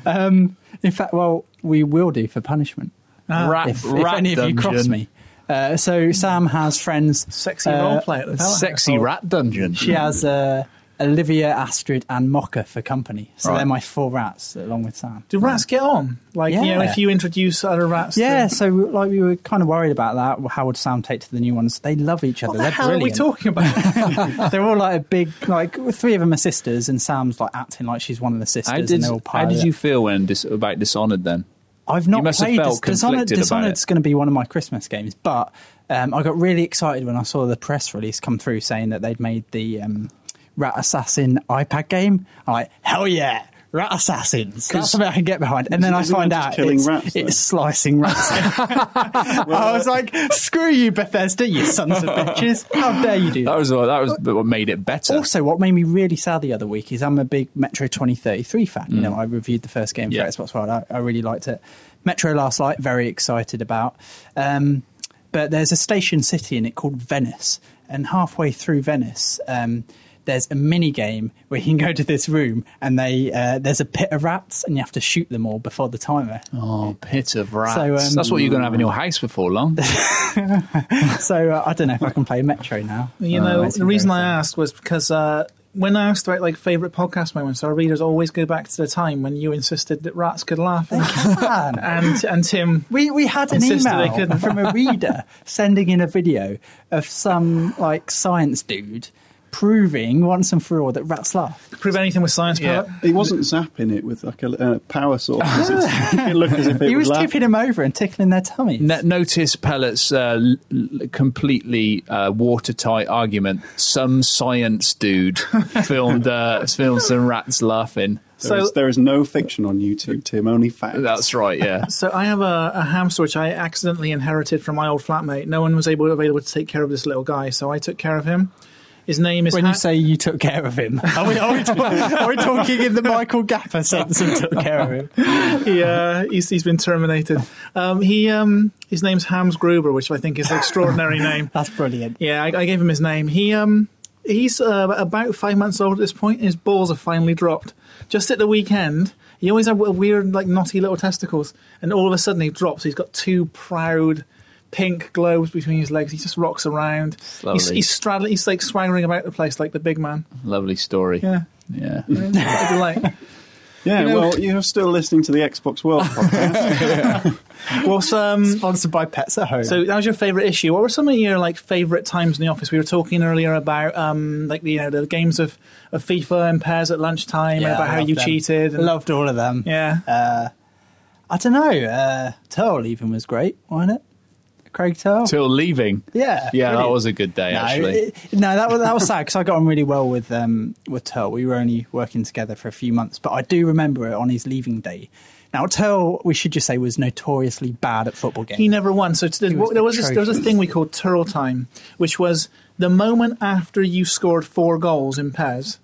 um, in fact, well, we will do for punishment. Ah, rat, if, rat if any dungeon. Of you cross me. Uh, so Sam has friends. Sexy uh, role play at the Pellet. Sexy rat dungeon. She has... Uh, Olivia, Astrid, and Mocha for company. So right. they're my four rats, along with Sam. Do rats get on? Like, yeah. you know, if you introduce other rats. Yeah, to... so like we were kind of worried about that. How would Sam take to the new ones? They love each other. What the hell are we talking about? They're all like a big, like three of them are sisters, and Sam's like acting like she's one of the sisters. How did, and they're all piled how did you feel when dis- about Dishonored then? I've not played Dis- Dishonored. Dishonored's going to be one of my Christmas games, but um, I got really excited when I saw the press release come through saying that they'd made the. Um, Rat Assassin iPad game. I'm like, hell yeah, Rat Assassins. That's something I can get behind. And then I find out it's, rats, it's slicing rats. well, I was like, screw you, Bethesda, you sons of bitches. How dare you do that? That was, that was what made it better. Also, what made me really sad the other week is I'm a big Metro twenty thirty-three fan. Mm. You know, I reviewed the first game for yeah. Xbox World. I, I really liked it. Metro Last Light, very excited about. Um, but there's a station city in it called Venice. And halfway through Venice... Um, there's a mini game where you can go to this room and they uh, there's a pit of rats and you have to shoot them all before the timer. Oh, pit of rats. So, um, that's what you're going to have in your house before long. so uh, I don't know if I can play Metro now. You know, uh, the reason I asked was because uh, when I asked about like favourite podcast moments, our readers always go back to the time when you insisted that rats could laugh. They can. and, and Tim... We, we had an email from a reader sending in a video of some like science dude proving once and for all that rats laugh. Prove anything with science, Pellet. Yeah. He wasn't zapping it with like a uh, power source. It looked as if it he was tipping them over and tickling their tummies. N- notice Pellet's uh, l- l- completely uh, watertight argument. Some science dude filmed uh, filmed some rats laughing. There, so, is, there is no fiction on YouTube, Tim, only facts. That's right, yeah. So I have a, a hamster which I accidentally inherited from my old flatmate. No one was able available to take care of this little guy, so I took care of him. His name is... When ha- you say you took care of him, are we, are we, talk- are we talking in the Michael Gapper sense of took care of him? He, uh, he's, he's been terminated. Um, he um, his name's Hams Gruber, which I think is an extraordinary name. That's brilliant. Yeah, I, I gave him his name. He um, He's uh, about five months old at this point, and his balls have finally dropped. Just at the weekend, he always had weird, like, knotty little testicles, and all of a sudden he drops. He's got two proud... pink globes between his legs. He just rocks around. He's, he's straddling. He's like swaggering about the place like the big man. Lovely story. Yeah, yeah. yeah. You know, well, you're still listening to the Xbox World podcast. well, some, sponsored by Pets at Home. So that was your favourite issue. What were some of your like favourite times in the office? We were talking earlier about um, like you know the games of, of FIFA and P E S at lunchtime yeah, and about how you them. cheated. And, loved all of them. Yeah. Uh, I don't know. Uh, Turrell even was great, wasn't it? Craig Turrell. Till leaving. Yeah. Yeah, brilliant. That was a good day, no, actually. It, no, that was that was sad, because I got on really well with um, with Turrell. We were only working together for a few months, but I do remember it on his leaving day. Now, Turrell, we should just say, was notoriously bad at football games. He never won. So there was, there, was a, there was a thing we called Turrell time, which was the moment after you scored four goals in P E S,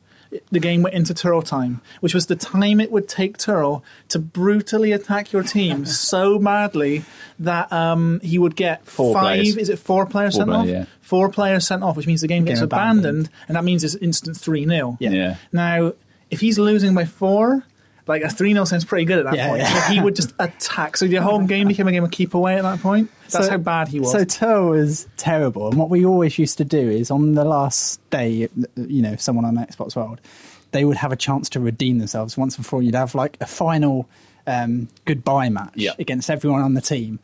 the game went into Turrell time, which was the time it would take Turrell to brutally attack your team so badly that um, he would get four five, players. Is it four players four sent player, off? Yeah. Four players sent off, which means the game gets game abandoned, abandoned, and that means it's instant three nil. Yeah. Yeah. Now, if he's losing by four... Like, a three nil sounds pretty good at that yeah, point. Yeah. Like he would just attack. So your whole game became a game of keep away at that point. That's so, how bad he was. So Turrell was terrible. And what we always used to do is on the last day, you know, someone on Xbox World, they would have a chance to redeem themselves. Once and for all, you'd have, like, a final um, goodbye match yeah. against everyone on the team.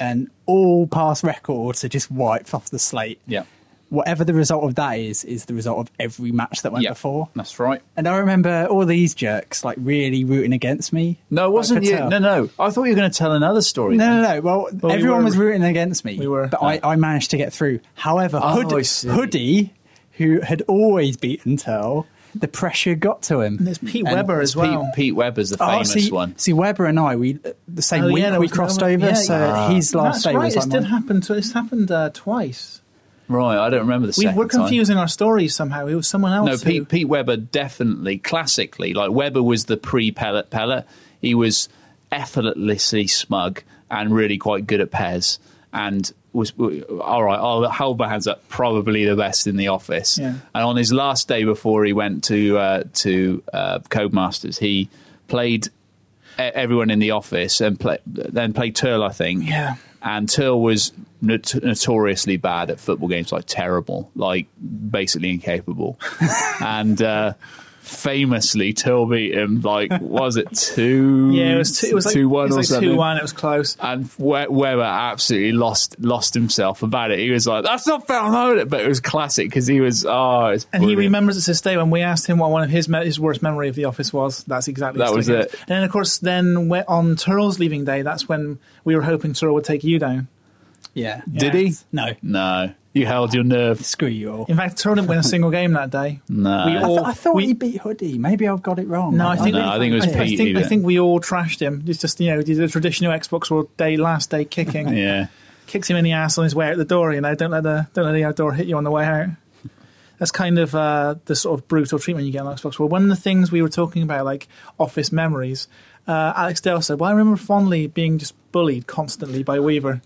And all past records are just wiped off the slate. Yeah. Whatever the result of that is, is the result of every match that went yep, before. That's right. And I remember all these jerks, like, really rooting against me. No, it wasn't like you. No, no. I thought you were going to tell another story. No, then. no, no. Well, well everyone we were, was rooting against me. We were. But no. I, I managed to get through. However, oh, Hood, Hoodie, who had always beaten Turrell, the pressure got to him. And there's Pete and Weber as well. Pete, Pete Weber's the famous oh, see, one. See, Weber and I, we the same oh, week yeah, we crossed no, over, yeah, so uh, his last day right, was like... That's right, this did happen to, it's happened uh, twice. Right, I don't remember the second We're confusing time. our stories somehow. It was someone else. No, Pete, who... Pete Weber definitely, classically, like Weber was the pre-Pellet Pellet. He was effortlessly smug and really quite good at P E S and was, all right, I'll hold my hands up, probably the best in the office. Yeah. And on his last day before he went to, uh, to uh, Codemasters, he played everyone in the office and play, then played Turrell, I think. Yeah. And Turrell was... Not- notoriously bad at football games, like terrible, like basically incapable. and uh, famously, Turrell beat him. Like, was it two? Yeah, it was two. It was two like, one it was or like something. Two one. It was close. And we- Weber absolutely lost lost himself about it. He was like, "That's not fair, no!" But it was classic because he was oh, it's and brilliant. He remembers it to this day. When we asked him what one of his me- his worst memory of the office was, that's exactly that was it. And then, of course, then on Turrell's leaving day, that's when we were hoping Turrell would take you down. Yeah. Did he? No. No. You held your nerve. Screw you all. In fact, Turrell didn't win a single game that day. No. We all, I, th- I thought we, he beat Hoodie. Maybe I've got it wrong. No, I think, no, we, I think it was I, Pete. I think, I think we all trashed him. It's just, you know, the traditional Xbox World day, last day kicking. Yeah. Kicks him in the ass on his way out the door, you know. Don't let the, don't let the outdoor hit you on the way out. That's kind of uh, the sort of brutal treatment you get on Xbox World. One of the things we were talking about, like office memories, uh, Alex Dale said, well, I remember fondly being just bullied constantly by Weaver.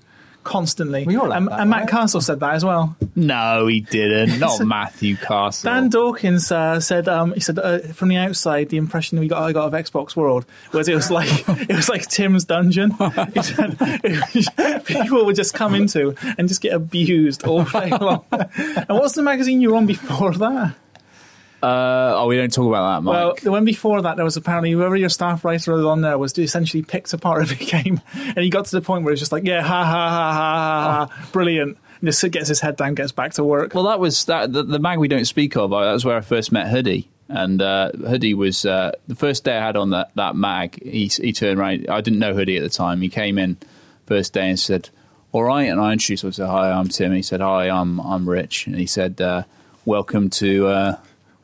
Constantly. We all like and, that, and Matt right? Castle said that as well. No, he didn't. Not Matthew Castle. Dan Dawkins uh, said, um, he said, uh, from the outside, the impression we got I got of Xbox World was it was like it was like Tim's dungeon. He said, it, people would just come into and just get abused all day long. And what's the magazine you were on before that? Uh, oh, we don't talk about that, Mike. Well, the one before that, there was apparently whoever your staff writer was on there was essentially picked apart every game, and he got to the point where it was just like, yeah, ha, ha, ha, ha, ha, ha, brilliant. And just gets his head down, gets back to work. Well, that was that, the, the mag we don't speak of. That was where I first met Hoodie, and uh, Hoodie was uh, the first day I had on that, that mag. He, he turned around. I didn't know Hoodie at the time. He came in first day and said, "All right," and I introduced him. I said, "Hi, I'm Tim." And he said, "Hi, I'm I'm Rich," and he said, uh, "Welcome to." Uh,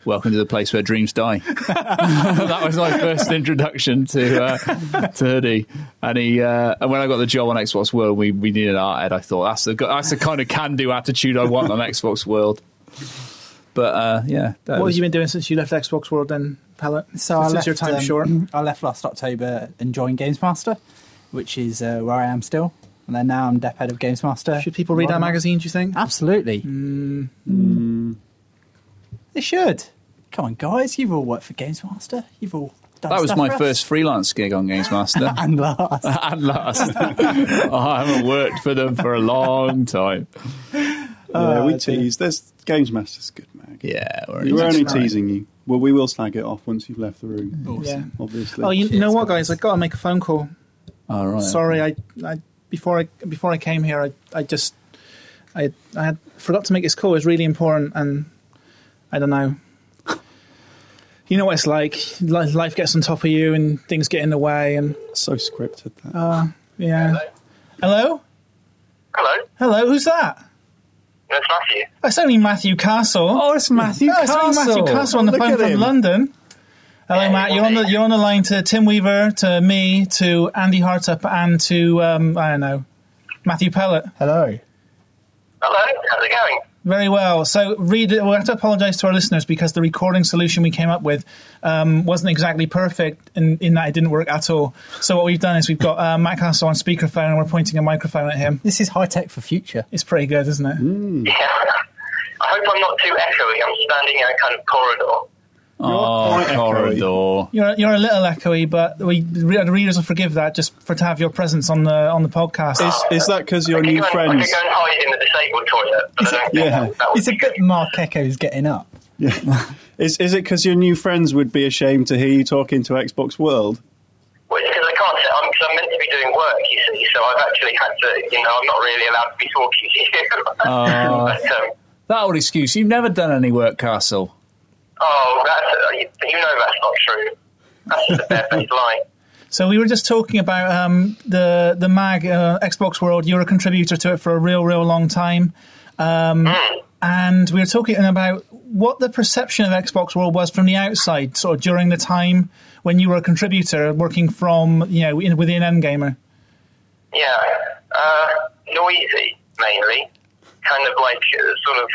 Welcome to the place where dreams die. That was my first introduction to uh, to Hoodie. And he uh, and when I got the job on Xbox World, we, we needed an art ed. I thought that's the that's the kind of can-do attitude I want on Xbox World. But uh, yeah, what was... have you been doing since you left Xbox World then, Pellet? So since I left, your time um, short, I left last October and joined Games Master, which is uh, where I am still. And then now I'm deputy head of Games Master. Should people read our magazine? Do you think? Absolutely. Mm. Mm. They should. Come on, guys! You've all worked for Games Master. You've all done. That was my first freelance gig on Games Master, and last, and last. Oh, I haven't worked for them for a long time. Uh, yeah, we tease. There's Games Master's good, mag. Yeah, we're, we're only right. teasing you. Well, we will snag it off once you've left the room. Awesome. Yeah. Obviously. Oh, you Cheers, know what, guys? I've got to make a phone call. All right. Sorry, I, I before I before I came here, I, I just I I had forgot to make this call. It was really important, and I don't know. You know what it's like. Life gets on top of you, and things get in the way. And so scripted. That. Uh, yeah. Hello. Hello. Hello. Hello, who's that? That's Matthew. That's only Matthew Castle. Oh, it's Matthew no, Castle. It's only Matthew Castle on the Look phone from him. London. Hello, yeah, Matt. You're on, the, you're on the line to Tim Weaver, to me, to Andy Hartup, and to, um, I don't know, Matthew Pellet. Hello. Hello. How's it going? Very well. So, read. We'll have to apologise to our listeners because the recording solution we came up with um, wasn't exactly perfect in, in that it didn't work at all. So, what we've done is we've got uh, Matt Castle on speakerphone and we're pointing a microphone at him. This is high tech for future. It's pretty good, isn't it? Mm. Yeah. I hope I'm not too echoey. I'm standing in a kind of corridor. Oh, corridor. You're you're a little echoey, but we the readers will forgive that just for to have your presence on the on the podcast. Oh, is, is that because your new friends? I could go and hide in the disabled toilet. But I don't it, yeah, that it's a good. Bit Mark Echo's getting up. Yeah. is is it because your new friends would be ashamed to hear you talking to Xbox World? Well, it's because I can't. I'm, cause I'm meant to be doing work, you see. So I've actually had to. You know, I'm not really allowed to be talking to you. Oh, but, um, that old excuse. You've never done any work, Castle. Oh, that's, you know that's not true. That's just a bare-faced lie. So we were just talking about um, the the mag, uh, Xbox World. You were a contributor to it for a real, real long time. Um, mm. And we were talking about what the perception of Xbox World was from the outside, sort of during the time when you were a contributor working from, you know, within Endgamer. Yeah. Uh, noisy, mainly. Kind of like sort of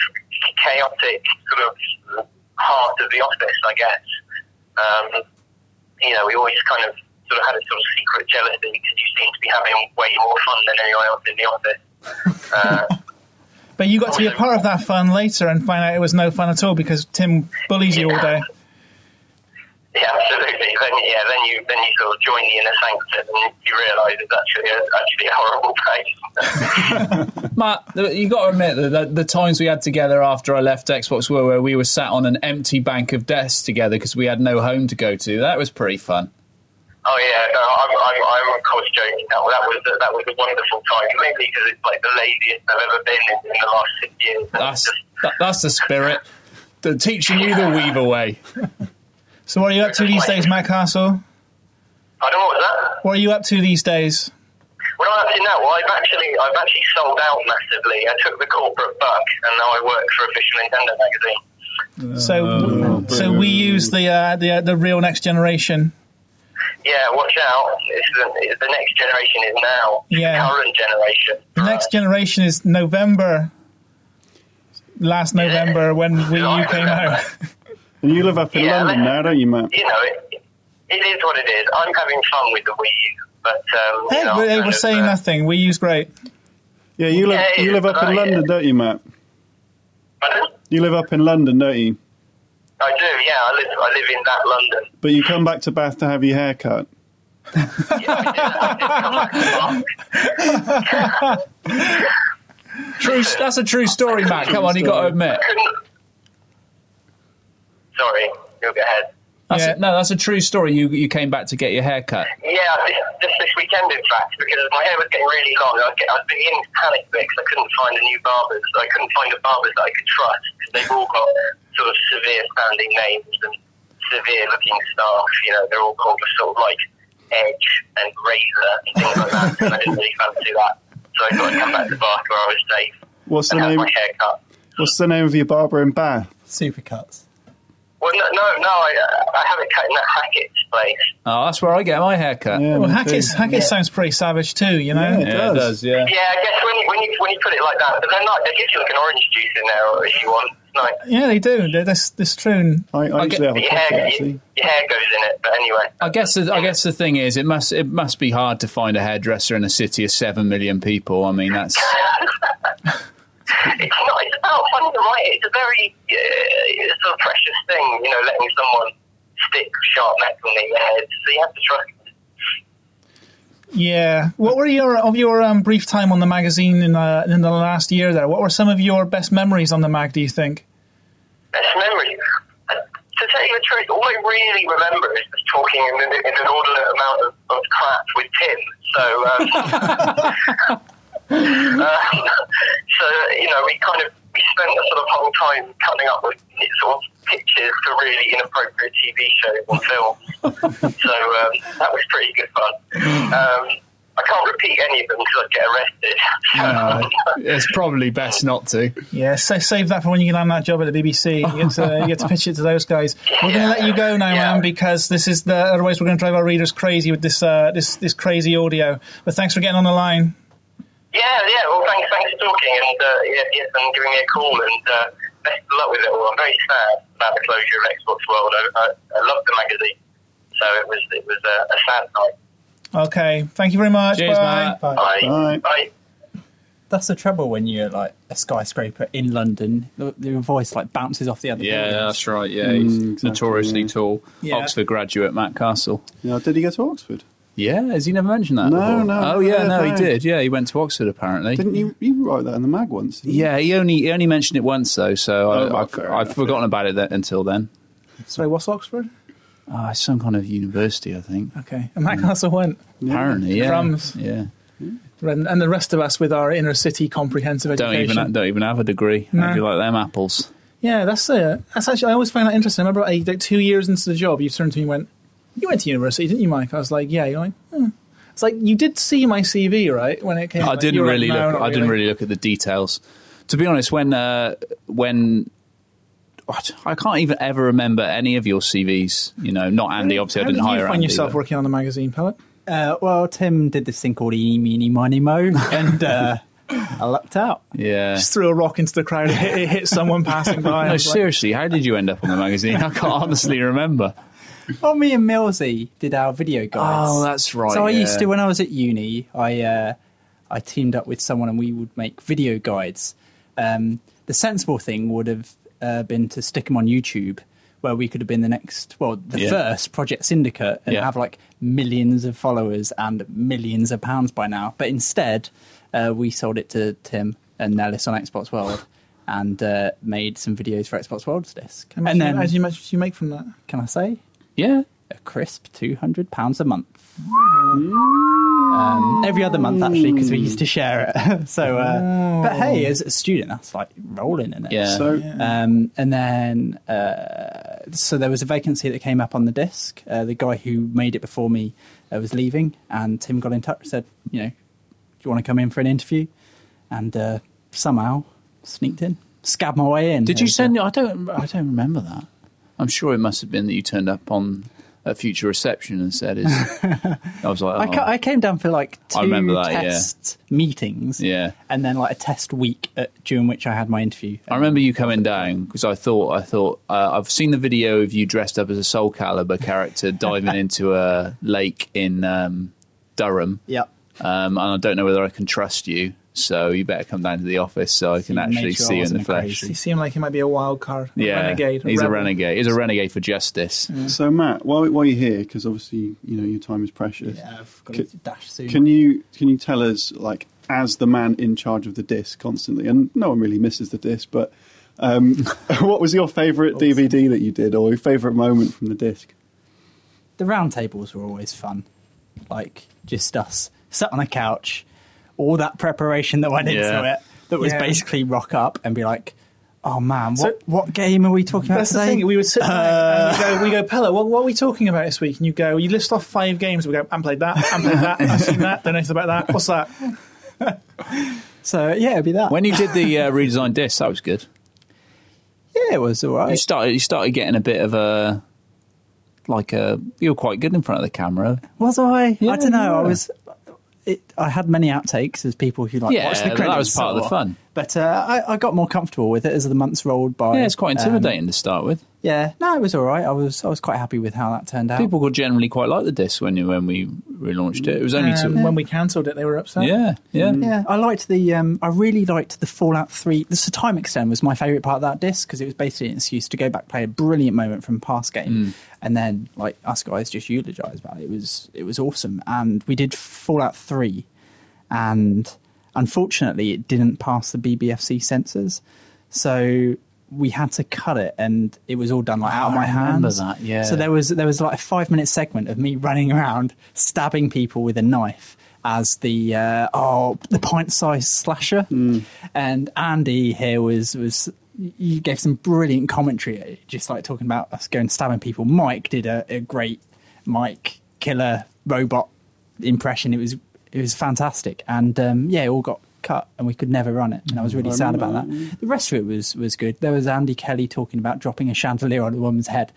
chaotic, sort of... heart of the office, I guess. Um, you know, we always kind of sort of had a sort of secret jealousy because you seem to be having way more fun than anyone else in the office. Uh, but you got also, to be a part of that fun later and find out it was no fun at all because Tim bullies yeah. you all day. Yeah, absolutely. Then, yeah, then you then you sort of join the inner sanctum and you realise it's actually a, actually a horrible place. Matt, you got to admit that the, the times we had together after I left Xbox were where we were sat on an empty bank of desks together because we had no home to go to. That was pretty fun. Oh yeah, no, I'm I'm I'm of course joking. That was a, that was a wonderful time, mainly because it's like the laziest I've ever been in, in the last six years. That's just... that, that's the spirit. The teaching you the Weaver way. So what are you up to these days, Matt Castle? I don't know, what was that? What are you up to these days? What I'm up to now? Well, I've actually, I've actually sold out massively. I took the corporate buck, and now I work for Official Nintendo magazine. Uh, so, uh, so we use the uh, the uh, the real next generation. Yeah, watch out! It's the, it's the next generation is now. Yeah. The current generation. The next generation is November. Last November, yeah. when we, you came out. And you live up in yeah, London now, don't you, Matt? You know, it, it is what it is. I'm having fun with the Wii U, but... Um, hey, you know, we're, we're saying uh, nothing. Wii U's great. Yeah, you live, yeah, you live up in London, don't you, Matt? Pardon? You live up in London, don't you? I do, yeah. I live I live in that London. But you come back to Bath to have your hair cut. Yeah, I do. I did come back to Bath. True, that's a true story, Matt. Come on, you've got to admit. Sorry, you'll get ahead. That's yeah. a, no, that's a true story. You you came back to get your hair cut. Yeah, this, this, this weekend, in fact, because my hair was getting really long. I was, getting, I was beginning to panic because I couldn't find a new barber. So I couldn't find a barber that I could trust because they've all got sort of severe sounding names and severe-looking staff. You know, they're all called sort of like Edge and Razor and things like that. And I didn't really fancy that. So I thought I'd come back to Bath where I was safe What's and the have name? my hair cut. What's the name of your barber in Bath? Supercuts. Well, no, no, no I, I have it cut in that Hackett's place. Oh, that's where I get my hair cut. Yeah, well, Hackett's, Hackett's yeah. sounds pretty savage too, you know? Yeah, it, yeah, does. it does, yeah. Yeah, I guess when you, when you, when you put it like that, but they're not, they give you like an orange juice in there if you want. Nice. Yeah, they do. That's this true. I, I, I usually have a your, coffee, hair, actually. Your hair goes in it, but anyway. I guess the, I guess the thing is, it must it must be hard to find a hairdresser in a city of seven million people. I mean, that's... It's not. It's about fun to write. It's a very uh, it's a sort of precious thing, you know, letting someone stick sharp metal in your head. So you have to trust. Yeah. What were your of your um, brief time on the magazine in the in the last year there? What were some of your best memories on the mag? Do you think? Best memories. Uh, to tell you the truth, all I really remember is just talking in an, in an inordinate amount of, of crap with Tim. So. Um, uh, so you know, we kind of we spent the sort of whole time coming up with sort of pitches for really inappropriate T V shows or films. So um, that was pretty good fun. Um, I can't repeat any of them because I'd get arrested. No, it's probably best not to. Yeah, so save that for when you land that job at the B B C. You get to, you get to pitch it to those guys. We're going to let you go now, yeah. man, because this is the otherwise we're going to drive our readers crazy with this uh, this this crazy audio. But thanks for getting on the line. Yeah, yeah. Well, thanks, thanks for talking and uh, yeah, yes, and giving me a call and. Uh, Best of luck with it all. I'm very sad about the closure of Xbox World. I, I, I loved the magazine, so it was it was a, a sad night. Okay, thank you very much. Cheers, bye. Matt. Bye. Bye. Bye. Bye. That's the trouble when you're like a skyscraper in London. Your voice like bounces off the other. Yeah, buildings. That's right. Yeah, he's mm, exactly, notoriously yeah. tall. Yeah. Oxford graduate Matt Castle. Yeah, did he go to Oxford? Yeah, has he never mentioned that? No, before? no. Oh, yeah, no, no, he did. Yeah, he went to Oxford, apparently. Didn't you, you write that in the mag once? Yeah, he only he only mentioned it once, though, so oh, I, I've, I've forgotten about it that, until then. So what's Oxford? Uh, some kind of university, I think. Okay. And Matt Castle went. Yeah. Apparently, yeah. Crumbs. Yeah. And the rest of us with our inner city comprehensive don't education. Even, don't even have a degree. No. Maybe like them apples. Yeah, that's uh, that's actually, I always find that interesting. I remember like, two years into the job, you turned to me and went, you went to university, didn't you, Mike? I was like, yeah. You're like, hmm. It's like you did see my C V, right? When it came, I didn't like, really like, no, look. I really. didn't really look at the details. To be honest, when uh, when I can't even ever remember any of your C Vs. You know, not Andy. Obviously, How I didn't did hire Andy. How did you find Andy, yourself though? Working on the magazine, Pellet? Uh, well, Tim did this thing called Eeny, Meeny, Miny, Mo, and. Uh, I lucked out. Yeah. Just threw a rock into the crowd. It hit, it hit someone passing by. No, seriously, like, how did you end up on the magazine? I can't honestly remember. Well, me and Millsy did our video guides. Oh, that's right. So I yeah. used to, when I was at uni, I uh, I teamed up with someone and we would make video guides. Um, the sensible thing would have uh, been to stick them on YouTube, where we could have been the next, well, the yeah. first Project Syndicate and yeah. have like millions of followers and millions of pounds by now. But instead... Uh, we sold it to Tim and Nellis on Xbox World and uh, made some videos for Xbox World's disc. How much and then, you, how much did you make from that? Can I say? Yeah. A crisp two hundred pounds a month. Um, every other month, actually, because we used to share it. so, uh, But hey, as a student, that's like rolling in it. Yeah. So, yeah. Um, and then, uh, so there was a vacancy that came up on the disc. Uh, the guy who made it before me uh, was leaving and Tim got in touch and said, you know, do you want to come in for an interview? And uh, somehow sneaked in, scabbed my way in. Did you send? A... I don't. I don't remember that. I'm sure it must have been that you turned up on a Future reception and said, "Is." I was like, oh. I, ca- I came down for like two I remember that, test yeah. meetings, yeah, and then like a test week at, during which I had my interview. I remember you coming down because I thought, I thought uh, I've seen the video of you dressed up as a Soul Calibur character diving into a lake in um, Durham. Yeah. Um, and I don't know whether I can trust you, so you better come down to the office so I can so actually sure see you in the flesh. You seem like he might be a wild card, a yeah, renegade. He's rebel. a renegade. He's a renegade for justice. Yeah. So Matt, while while you're here, because obviously you know your time is precious. Yeah, I've got can, to dash soon. Can you can you tell us, like, as the man in charge of the disc constantly, and no one really misses the disc, but um, what was your favourite D V D that you did, or your favourite moment from the disc? The round tables were always fun, like just us. Sat on a couch, all that preparation that went yeah. into it, that was yeah. basically rock up and be like, oh man, what so, what game are we talking about today? The thing, we would sit there uh, and we go, we go Pellet, what, what are we talking about this week? And you go, you list off five games, we go, I played that, I played that, I've seen that, don't know anything about that, what's that? So yeah, it'd be that. When you did the uh, redesigned disc, that was good. Yeah, it was all right. You started, you started getting a bit of a... like a... You were quite good in front of the camera. Was I? Yeah, I don't know, yeah. I was... It, I had many outtakes as people who like yeah, watch the credits. Yeah, that was part of the fun. But uh, I, I got more comfortable with it as the months rolled by. Yeah, it's quite intimidating um, to start with. Yeah, no, it was all right. I was I was quite happy with how that turned out. People would generally quite like the disc when when we relaunched it. It was only um, to, when we cancelled it they were upset. Yeah, yeah, mm. yeah. I liked the. Um, I really liked the Fallout three. The time extend was my favourite part of that disc because it was basically an excuse to go back play a brilliant moment from a past game, mm. and then like us guys just eulogised about it. It was it was awesome, and we did Fallout three, and. Unfortunately, it didn't pass the B B F C censors, so we had to cut it, and it was all done like out of my hands. I remember that, yeah. So there was there was like a five minute segment of me running around stabbing people with a knife as the uh, oh the pint sized slasher, mm. and Andy here was was. You gave some brilliant commentary, just like talking about us going stabbing people. Mike did a, a great Mike killer robot impression. It was. it was fantastic. And um, yeah, it all got cut and we could never run it. And I was really I sad about that. The rest of it was, was good. There was Andy Kelly talking about dropping a chandelier on a woman's head.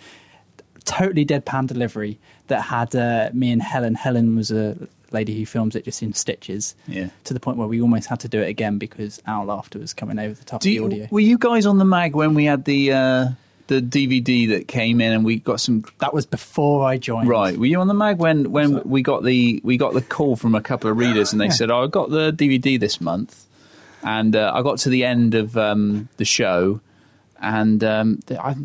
Totally deadpan delivery that had uh, me and Helen. Helen was a lady who films it just in stitches, yeah, to the point where we almost had to do it again because our laughter was coming over the top do of the you, audio. Were you guys on the mag when we had the uh, the D V D that came in and we got some? That was before I joined. Right, were you on the mag when, when we got the we got the call from a couple of readers and they yeah. said, "Oh, I got the D V D this month," and uh, I got to the end of um, the show, and um, I.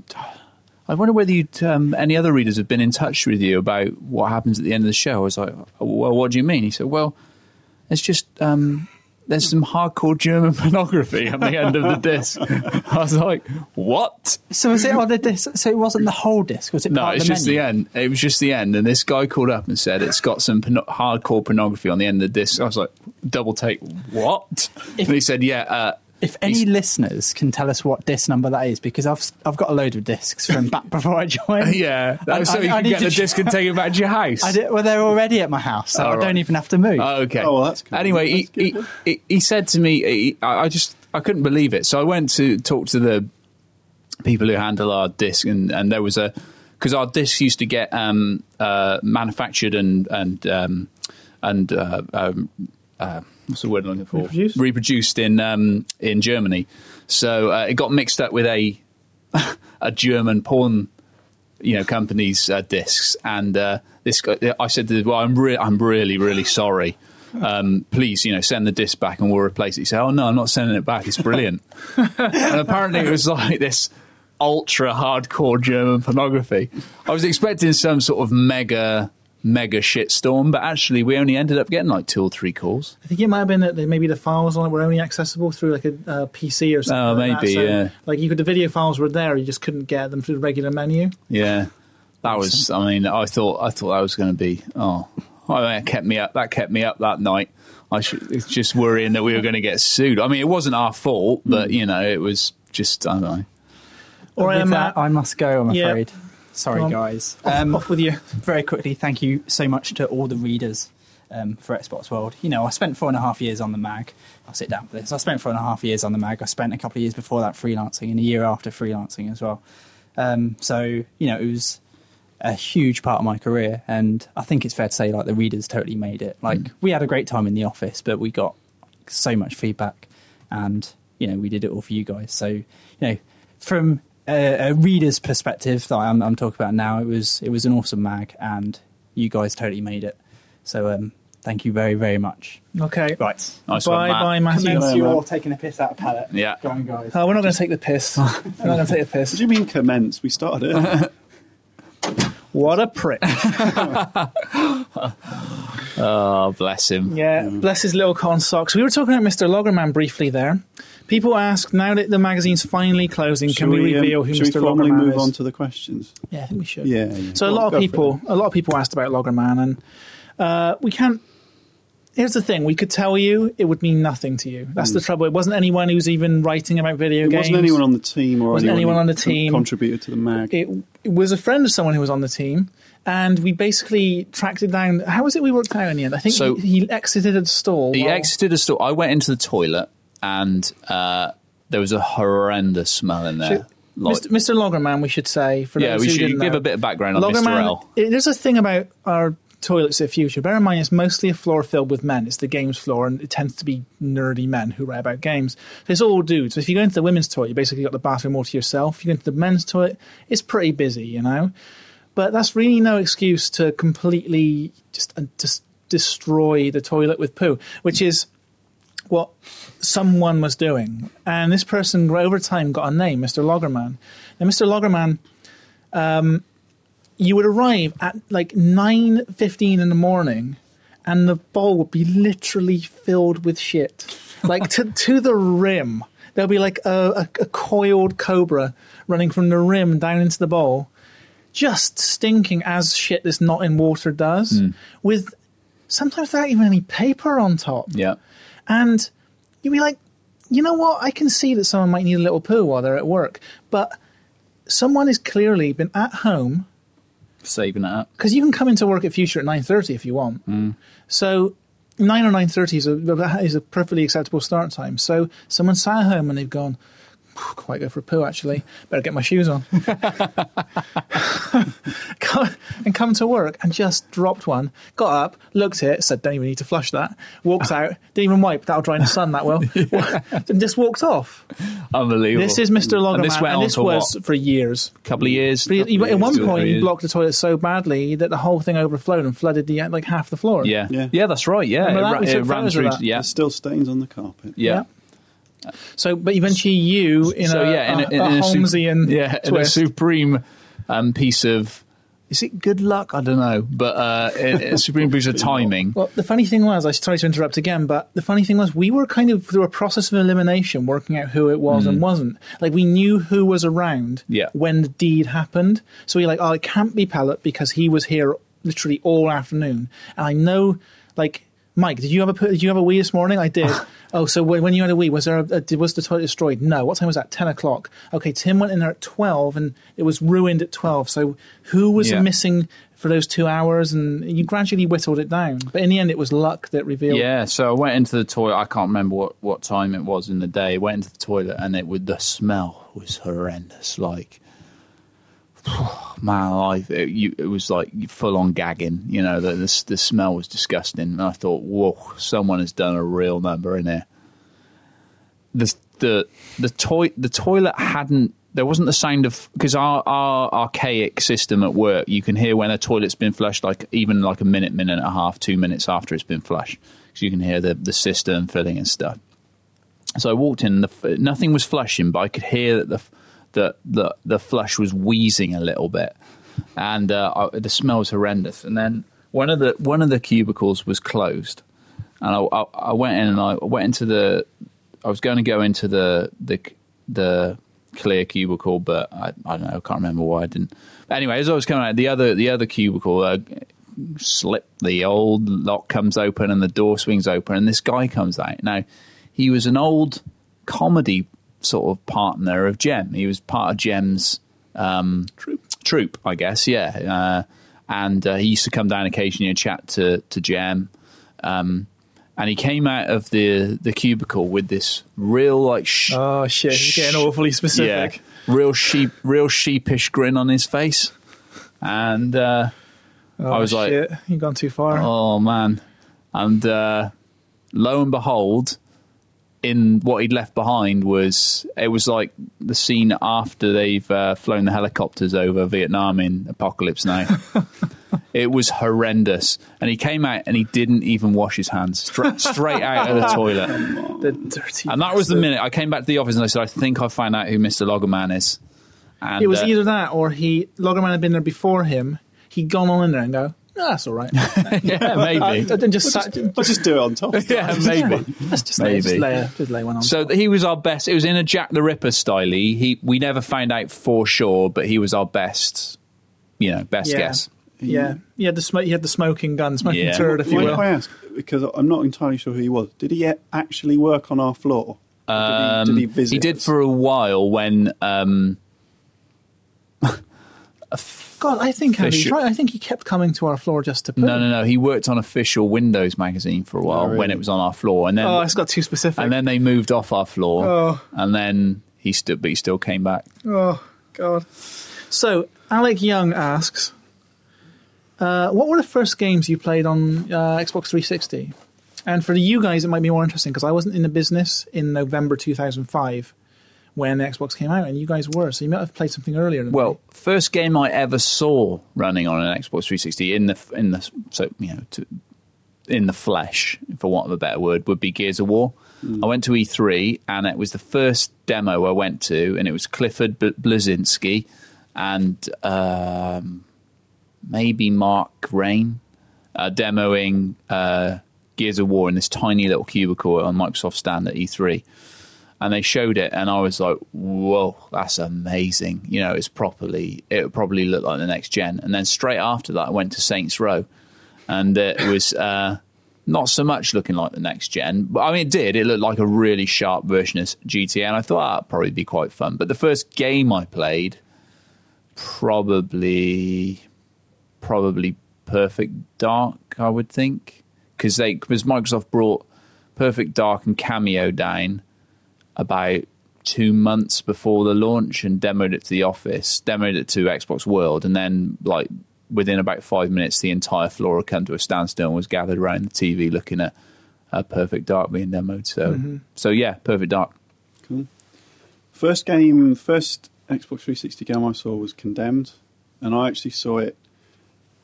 I wonder whether you'd, um, any other readers have been in touch with you about what happens at the end of the show. I was like, well, what do you mean? He said, well, it's just, um, there's some hardcore German pornography on the end of the disc. I was like, what? So was it on the disc? So it wasn't the whole disc? Was it no, part of the menu? No, it's just the end. It was just the end. And this guy called up and said, it's got some porno- hardcore pornography on the end of the disc. I was like, double take, what? If- and he said, yeah, uh. If any He's, listeners can tell us what disc number that is, because I've I've got a load of discs from back before I joined. Yeah, I, so I, you I can get the ch- disc and take it back to your house. I did, well, they're already at my house, so oh, I right. don't even have to move. Oh, okay. Oh, well, that's good. Anyway, that's he, good. He, he he said to me, he, I, I just I couldn't believe it. So I went to talk to the people who handle our disc, and, and there was a because our discs used to get um, uh, manufactured and and um, and. Uh, um, uh, What's the word I'm looking for? Reproduced, Reproduced in um, in Germany, so uh, it got mixed up with a a German porn, you know, company's uh, discs. And uh, this guy, I said, to them, "Well, I'm re- I'm really, really sorry. Um, please, you know, send the disc back and we'll replace it." He said, "Oh no, I'm not sending it back. It's brilliant." And apparently, it was like this ultra hardcore German pornography. I was expecting some sort of mega. mega shitstorm, but actually we only ended up getting like two or three calls. I think it might have been that maybe the files on it were only accessible through like a uh, P C or something. Oh, like maybe, that. So, yeah. Like you could, the video files were there, you just couldn't get them through the regular menu. Yeah, that was. I mean, I thought I thought that was going to be. Oh, I mean, it kept me up. That kept me up that night. I was just worrying that we were going to get sued. I mean, it wasn't our fault, but you know, it was just. I don't know. Or um, that, I must go. I'm yeah. afraid. Sorry, um, guys. Um, off, off with you. Very quickly, thank you so much to all the readers um, for Xbox World. You know, I spent four and a half years on the mag. I'll sit down for this. I spent four and a half years on the mag. I spent a couple of years before that freelancing and a year after freelancing as well. Um, so, you know, it was a huge part of my career. And I think it's fair to say, like, the readers totally made it. Like, mm. we had a great time in the office, but we got so much feedback. And, you know, we did it all for you guys. So, you know, from... Uh, a reader's perspective that I'm, I'm talking about now, it was it was an awesome mag and you guys totally made it, so um, thank you very very much. Okay, right, nice bye one, bye Matthew. Commence you all taking a piss out of Pellet. Yeah, go on guys. Oh, we're not going to take the piss. We're not going to take the piss. What do you mean commence? We started it. What a prick. Oh, bless him. Yeah, mm. bless his little con socks. We were talking about Mister Loggerman briefly there. People ask, now that the magazine's finally closing, should can we, we reveal um, who Mister Loggerman is? Should we formally move on to the questions? Yeah, I think we should. Yeah. yeah. So well, a lot of people a lot of people asked about Loggerman, and uh, we can't... Here's the thing. We could tell you. It would mean nothing to you. That's mm. the trouble. It wasn't anyone who's even writing about video it games. It wasn't anyone on the team or wasn't anyone, anyone on the team contributed to the mag. It, it was a friend of someone who was on the team, and we basically tracked it down. How was it we worked out in the end? I think so, he, he exited a stall. He while... exited a stall. I went into the toilet, and uh, there was a horrendous smell in there. Should, like, Mister Loggerman, we should say. For yeah, we should give know. a bit of background on Loggerman, Mister L. It, there's a thing about our... toilets at Future. Bear in mind, it's mostly a floor filled with men. It's the games floor, and it tends to be nerdy men who write about games. So it's all dudes. So if you go into the women's toilet, you basically got the bathroom all to yourself. If you go into the men's toilet, it's pretty busy, you know. But that's really no excuse to completely just uh, just destroy the toilet with poo, which is what someone was doing. And this person, over time, got a name, Mister Loggerman. Now, Mister Loggerman, um, you would arrive at like nine fifteen in the morning and the bowl would be literally filled with shit. Like to to the rim. There'll be like a, a, a coiled cobra running from the rim down into the bowl, just stinking as shit that's not in water does, mm. with sometimes without even any paper on top. Yeah. And you'd be like, you know what? I can see that someone might need a little poo while they're at work, but someone has clearly been at home saving it up, because you can come into work at Future at nine thirty if you want. Mm. So nine or nine thirty is a is a perfectly acceptable start time. So someone sat at home and they've gone, quite go for a poo actually. Better get my shoes on. And come to work and just dropped one. Got up, looked at it, said, don't even need to flush that. Walked out, didn't even wipe. That'll dry in the sun that well. Yeah. And just walked off. Unbelievable. This is Mister Loggerman. And this, went and this was what? For years. A couple of years. Couple he, years at one point, he blocked the toilet so badly that the whole thing overflowed and flooded the, like half the floor. Yeah. Yeah, yeah that's right. Yeah. Remember that? It, ra- it ran through. Yeah. There's still stains on the carpet. Yeah. yeah. So, but eventually you, in so, a, yeah, in a, in a, a Holmesian, yeah, in a supreme um, piece of, is it good luck? I don't know, but uh, a, a supreme piece of timing. Well, the funny thing was, I tried to interrupt again, but the funny thing was, we were kind of through a process of elimination, working out who it was mm. and wasn't. Like we knew who was around yeah. when the deed happened. So we're like, oh, it can't be Pellet because he was here literally all afternoon, and I know, like. Mike, did you have a did you have a wee this morning? I did. Oh, so when you had a wee, was there a, was the toilet destroyed? No. What time was that? Ten o'clock. Okay, Tim went in there at twelve, and it was ruined at twelve. So who was yeah. missing for those two hours? And you gradually whittled it down. But in the end, it was luck that revealed. Yeah. So I went into the toilet. I can't remember what, what time it was in the day. Went into the toilet, and it would the smell was horrendous. Like. Man, alive! It, you, it was like full on gagging. You know, the, the the smell was disgusting, and I thought, "Whoa, someone has done a real number in here." The the the toy the toilet hadn't. There wasn't the sound of because our, our archaic system at work, you can hear when a toilet's been flushed, like even like a minute, minute and a half, two minutes after it's been flushed, because you can hear the the cistern filling and stuff. So I walked in. The nothing was flushing, but I could hear that the. That the, the flush was wheezing a little bit, and uh, I, the smell was horrendous. And then one of the one of the cubicles was closed, and I, I, I went in and I went into the. I was going to go into the the the clear cubicle, but I, I don't know. I can't remember why I didn't. But anyway, as I was coming out, the other the other cubicle uh, slipped. The old lock comes open and the door swings open, and this guy comes out. Now, he was an old comedy. Sort of partner of Jem. He was part of Jem's um, troop. troop, I guess, yeah. Uh, and uh, he used to come down occasionally and chat to, to Jem. Um, and he came out of the, the cubicle with this real, like... Sh- oh, shit, he's sh- getting awfully specific. Yeah, real sheep, real sheepish grin on his face. And uh, oh, I was shit. like... Oh, shit, you've gone too far. Oh, man. And uh, lo and behold... in what he'd left behind was it was like the scene after they've uh, flown the helicopters over Vietnam in Apocalypse Now. It was horrendous, and he came out and he didn't even wash his hands straight, straight out of the toilet. The dirty and that was the minute I came back to the office and I said, I think I found out who Mister Loggerman is. And it was uh, either that or he Loggerman had been there before him. He'd gone on in there and go, no, that's all right. Yeah, maybe. I, I didn't just, we'll just, just, we'll just do it on top. Yeah, just, maybe. Let's just, maybe. Just, lay a, just lay one on so top. So he was our best. It was in a Jack the Ripper style. He, we never found out for sure, but he was our best, you know, best yeah. guess. Yeah. He had the, sm- he had the smoking gun, smoking yeah. turret, if you Why will. Can I ask, because I'm not entirely sure who he was, did he actually work on our floor? Um, did, he, did he visit He did us? For a while when... Um, a God, I think Andy's right. I think he kept coming to our floor just to put. No, no, no. He worked on official Windows magazine for a while oh, really? when it was on our floor, and then oh, it's got too specific. And then they moved off our floor, oh. and then he stood, but he still came back. Oh God! So Alec Young asks, uh, "What were the first games you played on uh, Xbox three sixty?" And for you guys, it might be more interesting because I wasn't in the business in November two thousand five. When the Xbox came out, and you guys were, so you might have played something earlier. Than well, that. First game I ever saw running on an Xbox three sixty in the in the so you know to, in the flesh, for want of a better word, would be Gears of War. Mm. I went to E three, and it was the first demo I went to, and it was Clifford B- Blazinski and um, maybe Mark Rain uh, demoing uh, Gears of War in this tiny little cubicle on Microsoft stand at E three. And they showed it, and I was like, whoa, that's amazing. You know, it's properly, it would probably look like the next gen. And then straight after that, I went to Saints Row, and it was uh, not so much looking like the next gen. But I mean, it did. It looked like a really sharp version of G T A, and I thought oh, that'd probably be quite fun. But the first game I played, probably, probably Perfect Dark, I would think, because they because Microsoft brought Perfect Dark and Cameo down about two months before the launch and demoed it to the office, demoed it to Xbox World, and then like within about five minutes, the entire floor had come to a standstill and was gathered around the T V looking at uh, Perfect Dark being demoed. So, mm-hmm. so yeah, Perfect Dark. Cool. First game, first Xbox three sixty game I saw was Condemned, and I actually saw it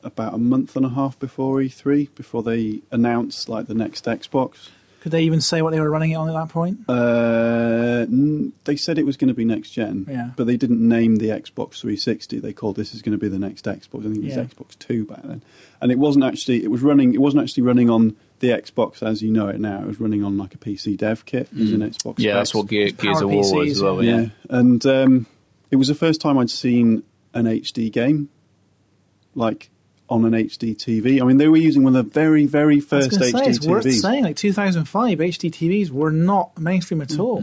about a month and a half before E three, before they announced like the next Xbox. Could they even say what they were running it on at that point? Uh, n- they said it was going to be next gen, yeah. but they didn't name the Xbox three sixty. They called this is going to be the next Xbox. I think it was yeah. Xbox Two back then, and it wasn't actually. It was running. It wasn't actually running on the Xbox as you know it now. It was running on like a P C dev kit mm. as an Xbox. Yeah, X. That's what Gears of War was as well. Yeah, yeah. and um, it was the first time I'd seen an H D game, like. On an H D T V. I mean, they were using one of the very, very first H D T Vs. I was going to say, it's worth saying, like two thousand five, H D T Vs were not mainstream at mm-hmm. all.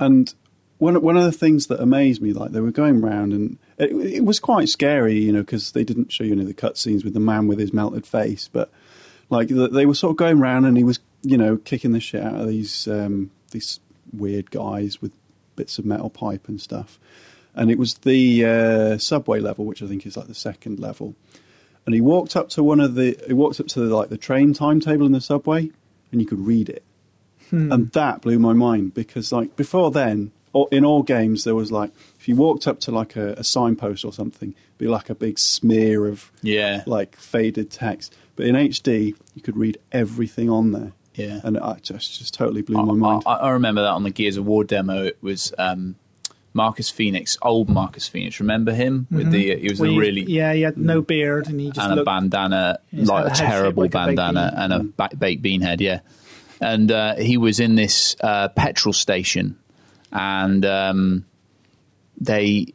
And one one of the things that amazed me, like they were going round, and it, it was quite scary, you know, because they didn't show you any of the cutscenes with the man with his melted face, but like they were sort of going round, and he was, you know, kicking the shit out of these um, these weird guys with bits of metal pipe and stuff. And it was the uh, subway level, which I think is like the second level. And he walked up to one of the, he walked up to the, like the train timetable in the subway, and you could read it, hmm. and that blew my mind because like before then, in all games there was like if you walked up to like a, a signpost or something, it'd be like a big smear of yeah like faded text, but in H D you could read everything on there, yeah, and it just just totally blew I, my mind. I, I remember that on the Gears of War demo, it was. Um... Marcus Phoenix, old Marcus Phoenix, remember him? Mm-hmm. With the he was well, a really yeah, he had no beard and he just and looked, a bandana, like a terrible like bandana a and a ba- baked bean head, yeah. And uh, he was in this uh, petrol station, and um, they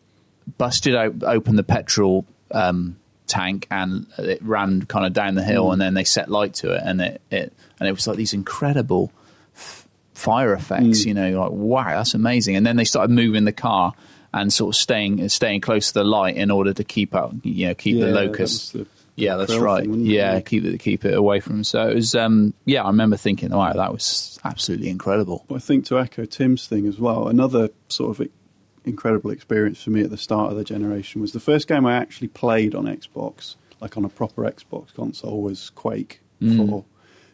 busted out, open the petrol um, tank, and it ran kind of down the hill, mm. and then they set light to it, and it, it and it was like these incredible. Fire effects, mm. you know, you're like, wow, that's amazing. And then they started moving the car and sort of staying staying close to the light in order to keep up, you know, keep yeah, the locusts. That yeah, that's right. Thing, yeah, it? keep it keep it away from them. So it was, um, yeah, I remember thinking, wow, that was absolutely incredible. Well, I think to echo Tim's thing as well, another sort of incredible experience for me at the start of the generation was the first game I actually played on Xbox, like on a proper Xbox console, was Quake mm. four,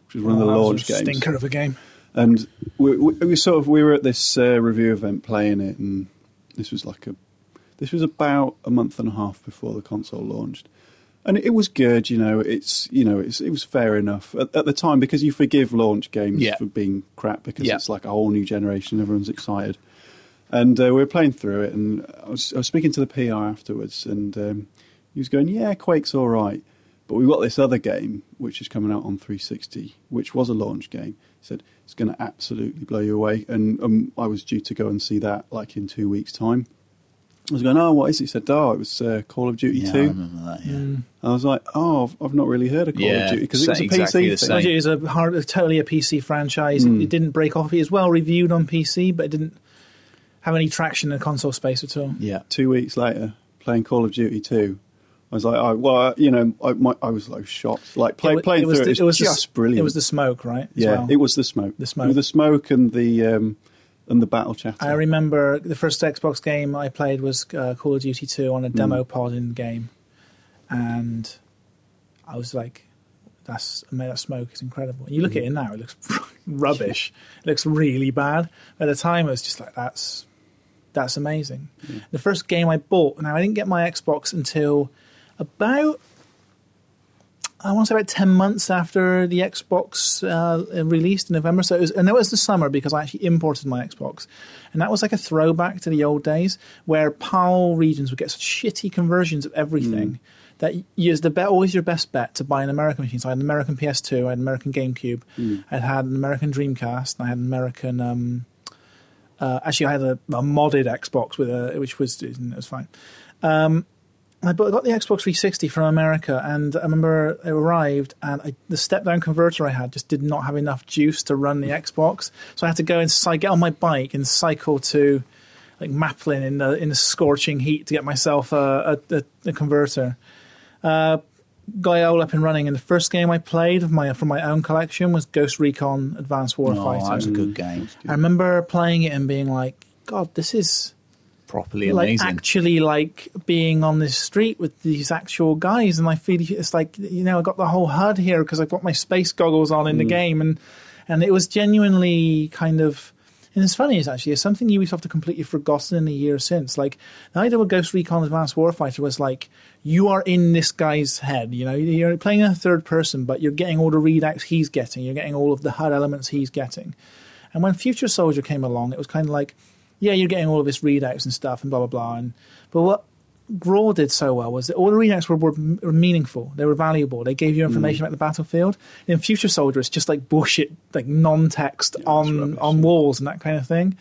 which was one oh, of the launch games. Stinker of a game. And we, we, we sort of we were at this uh, review event playing it, and this was like a this was about a month and a half before the console launched, and it, it was good. You know, it's you know it's it was fair enough at, at the time because you forgive launch games yeah. for being crap because yeah. it's like a whole new generation, everyone's excited, and uh, we were playing through it, and I was, I was speaking to the P R afterwards, and um, he was going, "Yeah, Quake's all right, but we've got this other game which is coming out on three sixty, which was a launch game." He said, "It's going to absolutely blow you away." And um, I was due to go and see that like in two weeks' time. I was going, "Oh, what is it?" He said, "Oh, it was uh, Call of Duty yeah, two. I remember that, yeah. Mm. I was like, "Oh, I've not really heard of Call yeah, of Duty." Because it was a exactly P C thing. It was a hard, totally a P C franchise. Mm. It didn't break off. It was well reviewed on P C, but it didn't have any traction in the console space at all. Yeah. Two weeks later, playing Call of Duty two. I was like, oh, well, you know, I, my, I was like shocked. Like play, it, playing it through the, it, it was just the, brilliant. It was the smoke, right? As yeah, well. It was the smoke. The smoke, the smoke, and the um, and the battle chatter. I remember the first Xbox game I played was uh, Call of Duty two on a demo mm. pod in game, and I was like, "That's I mean, that smoke is incredible." And you look mm. at it now; it looks rubbish. It looks really bad. At the time, I was just like, "That's that's amazing." Mm. The first game I bought. Now I didn't get my Xbox until. About, I want to say about ten months after the Xbox uh, released in November. So it was, and it was the summer because I actually imported my Xbox. And that was like a throwback to the old days where PAL regions would get such shitty conversions of everything mm. that you, the bet, always your best bet to buy an American machine. So I had an American P S two, I had an American GameCube, mm. I had an American Dreamcast, and I had an American... Um, uh, actually, I had a, a modded Xbox, with a, which was, it was fine. Um... I got the Xbox three sixty from America, and I remember it arrived, and I, the step-down converter I had just did not have enough juice to run the Xbox, so I had to go and cy- get on my bike and cycle to like Maplin in the in the scorching heat to get myself a, a, a, a converter. Uh, Guile up and running. And the first game I played of my, from my own collection was Ghost Recon Advanced Warfighter. Oh, that was a good game. I remember playing it and being like, God, this is properly like, amazing. Actually, like being on this street with these actual guys, and I feel it's like, you know, I got the whole H U D here because I've got my space goggles on in mm. the game, and and it was genuinely kind of. And it's funny, it's actually it's something Ubisoft have completely forgotten in the year since. Like, the idea of Ghost Recon Advanced Warfighter was like, you are in this guy's head, you know, you're playing in a third person, but you're getting all the readouts he's getting, you're getting all of the H U D elements he's getting. And when Future Soldier came along, it was kind of like, yeah, you're getting all of his readouts and stuff and blah, blah, blah. And, but what Raw did so well was that all the readouts were, were meaningful. They were valuable. They gave you information mm. about the battlefield. In Future Soldier, it's just like bullshit, like non-text yeah, on, on walls and that kind of thing.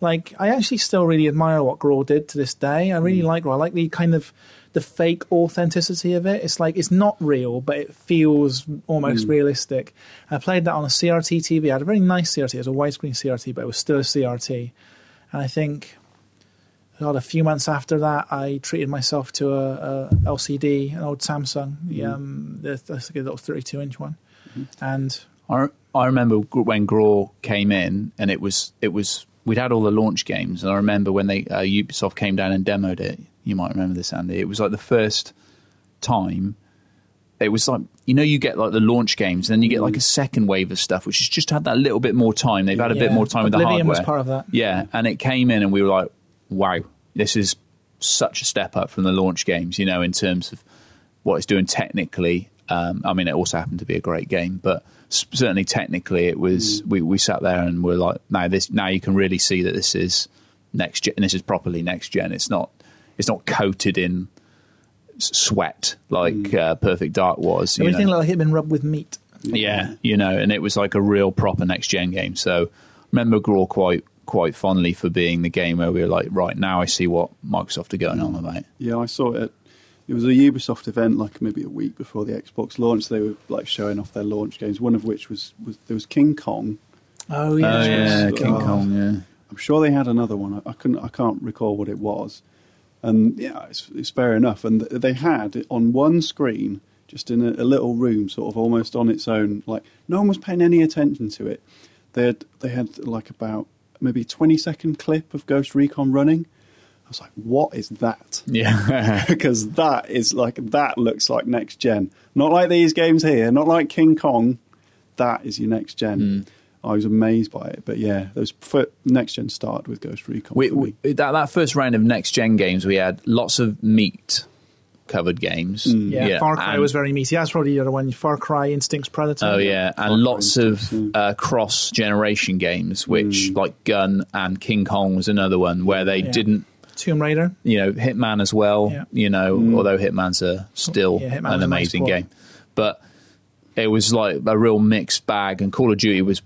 Like, I actually still really admire what Graw did to this day. I really mm. like Graw. I like the kind of the fake authenticity of it. It's like, it's not real, but it feels almost mm. realistic. I played that on a C R T T V. I had a very nice C R T. It was a widescreen C R T, but it was still a C R T. And I think, God, a few months after that, I treated myself to a, a L C D, an old Samsung, mm. um, the, the little thirty-two inch one. Mm. And I, I remember when Graw came in, and it was it was. We'd had all the launch games, and I remember when they uh, Ubisoft came down and demoed it. You might remember this, Andy. It was like the first time. It was like, you know, you get like the launch games, and then you get like a second wave of stuff, which has just had that little bit more time. They've had a yeah. bit more time Oblivion with the hardware. Was part of that. Yeah, and it came in, and we were like, wow, this is such a step up from the launch games, you know, in terms of what it's doing technically. Um, I mean, it also happened to be a great game, but certainly technically, it was. Mm. We, we sat there and we're like, now this. Now you can really see that this is next gen. And this is properly next gen. It's not. It's not coated in sweat like mm. uh, Perfect Dark was. You Everything know. Like it had been rubbed with meat. Yeah, you know, and it was like a real proper next gen game. So I remember Graw quite quite fondly for being the game where we were like, right, now I see what Microsoft are going on about. Yeah, I saw it. At- It was a Ubisoft event, like maybe a week before the Xbox launch. They were like showing off their launch games. One of which was, was there was King Kong. Oh yeah, oh, yeah was, King oh, Kong. Yeah, I'm sure they had another one. I, I couldn't, I can't recall what it was. And yeah, it's, it's fair enough. And they had on one screen, just in a, a little room, sort of almost on its own. Like no one was paying any attention to it. They had, they had like about maybe a twenty second clip of Ghost Recon running. I was like, what is that? Yeah. Because that is like, that looks like next gen. Not like these games here, not like King Kong. That is your next gen. Mm. I was amazed by it. But yeah, those next gen started with Ghost Recon. We, we, that, that first round of next gen games, we had lots of meat covered games. Mm. Yeah, yeah, Far Cry and, was very meaty. That's probably the other one. Far Cry, Instincts, Predator. Oh, yeah. And Far lots of yeah. uh, cross generation games, which mm. like Gun and King Kong was another one where they yeah. didn't. Tomb Raider, you know, Hitman as well, yeah. you know, mm. although Hitman's a still yeah, Hitman's an amazing nice game, but it was like a real mixed bag, and Call of Duty was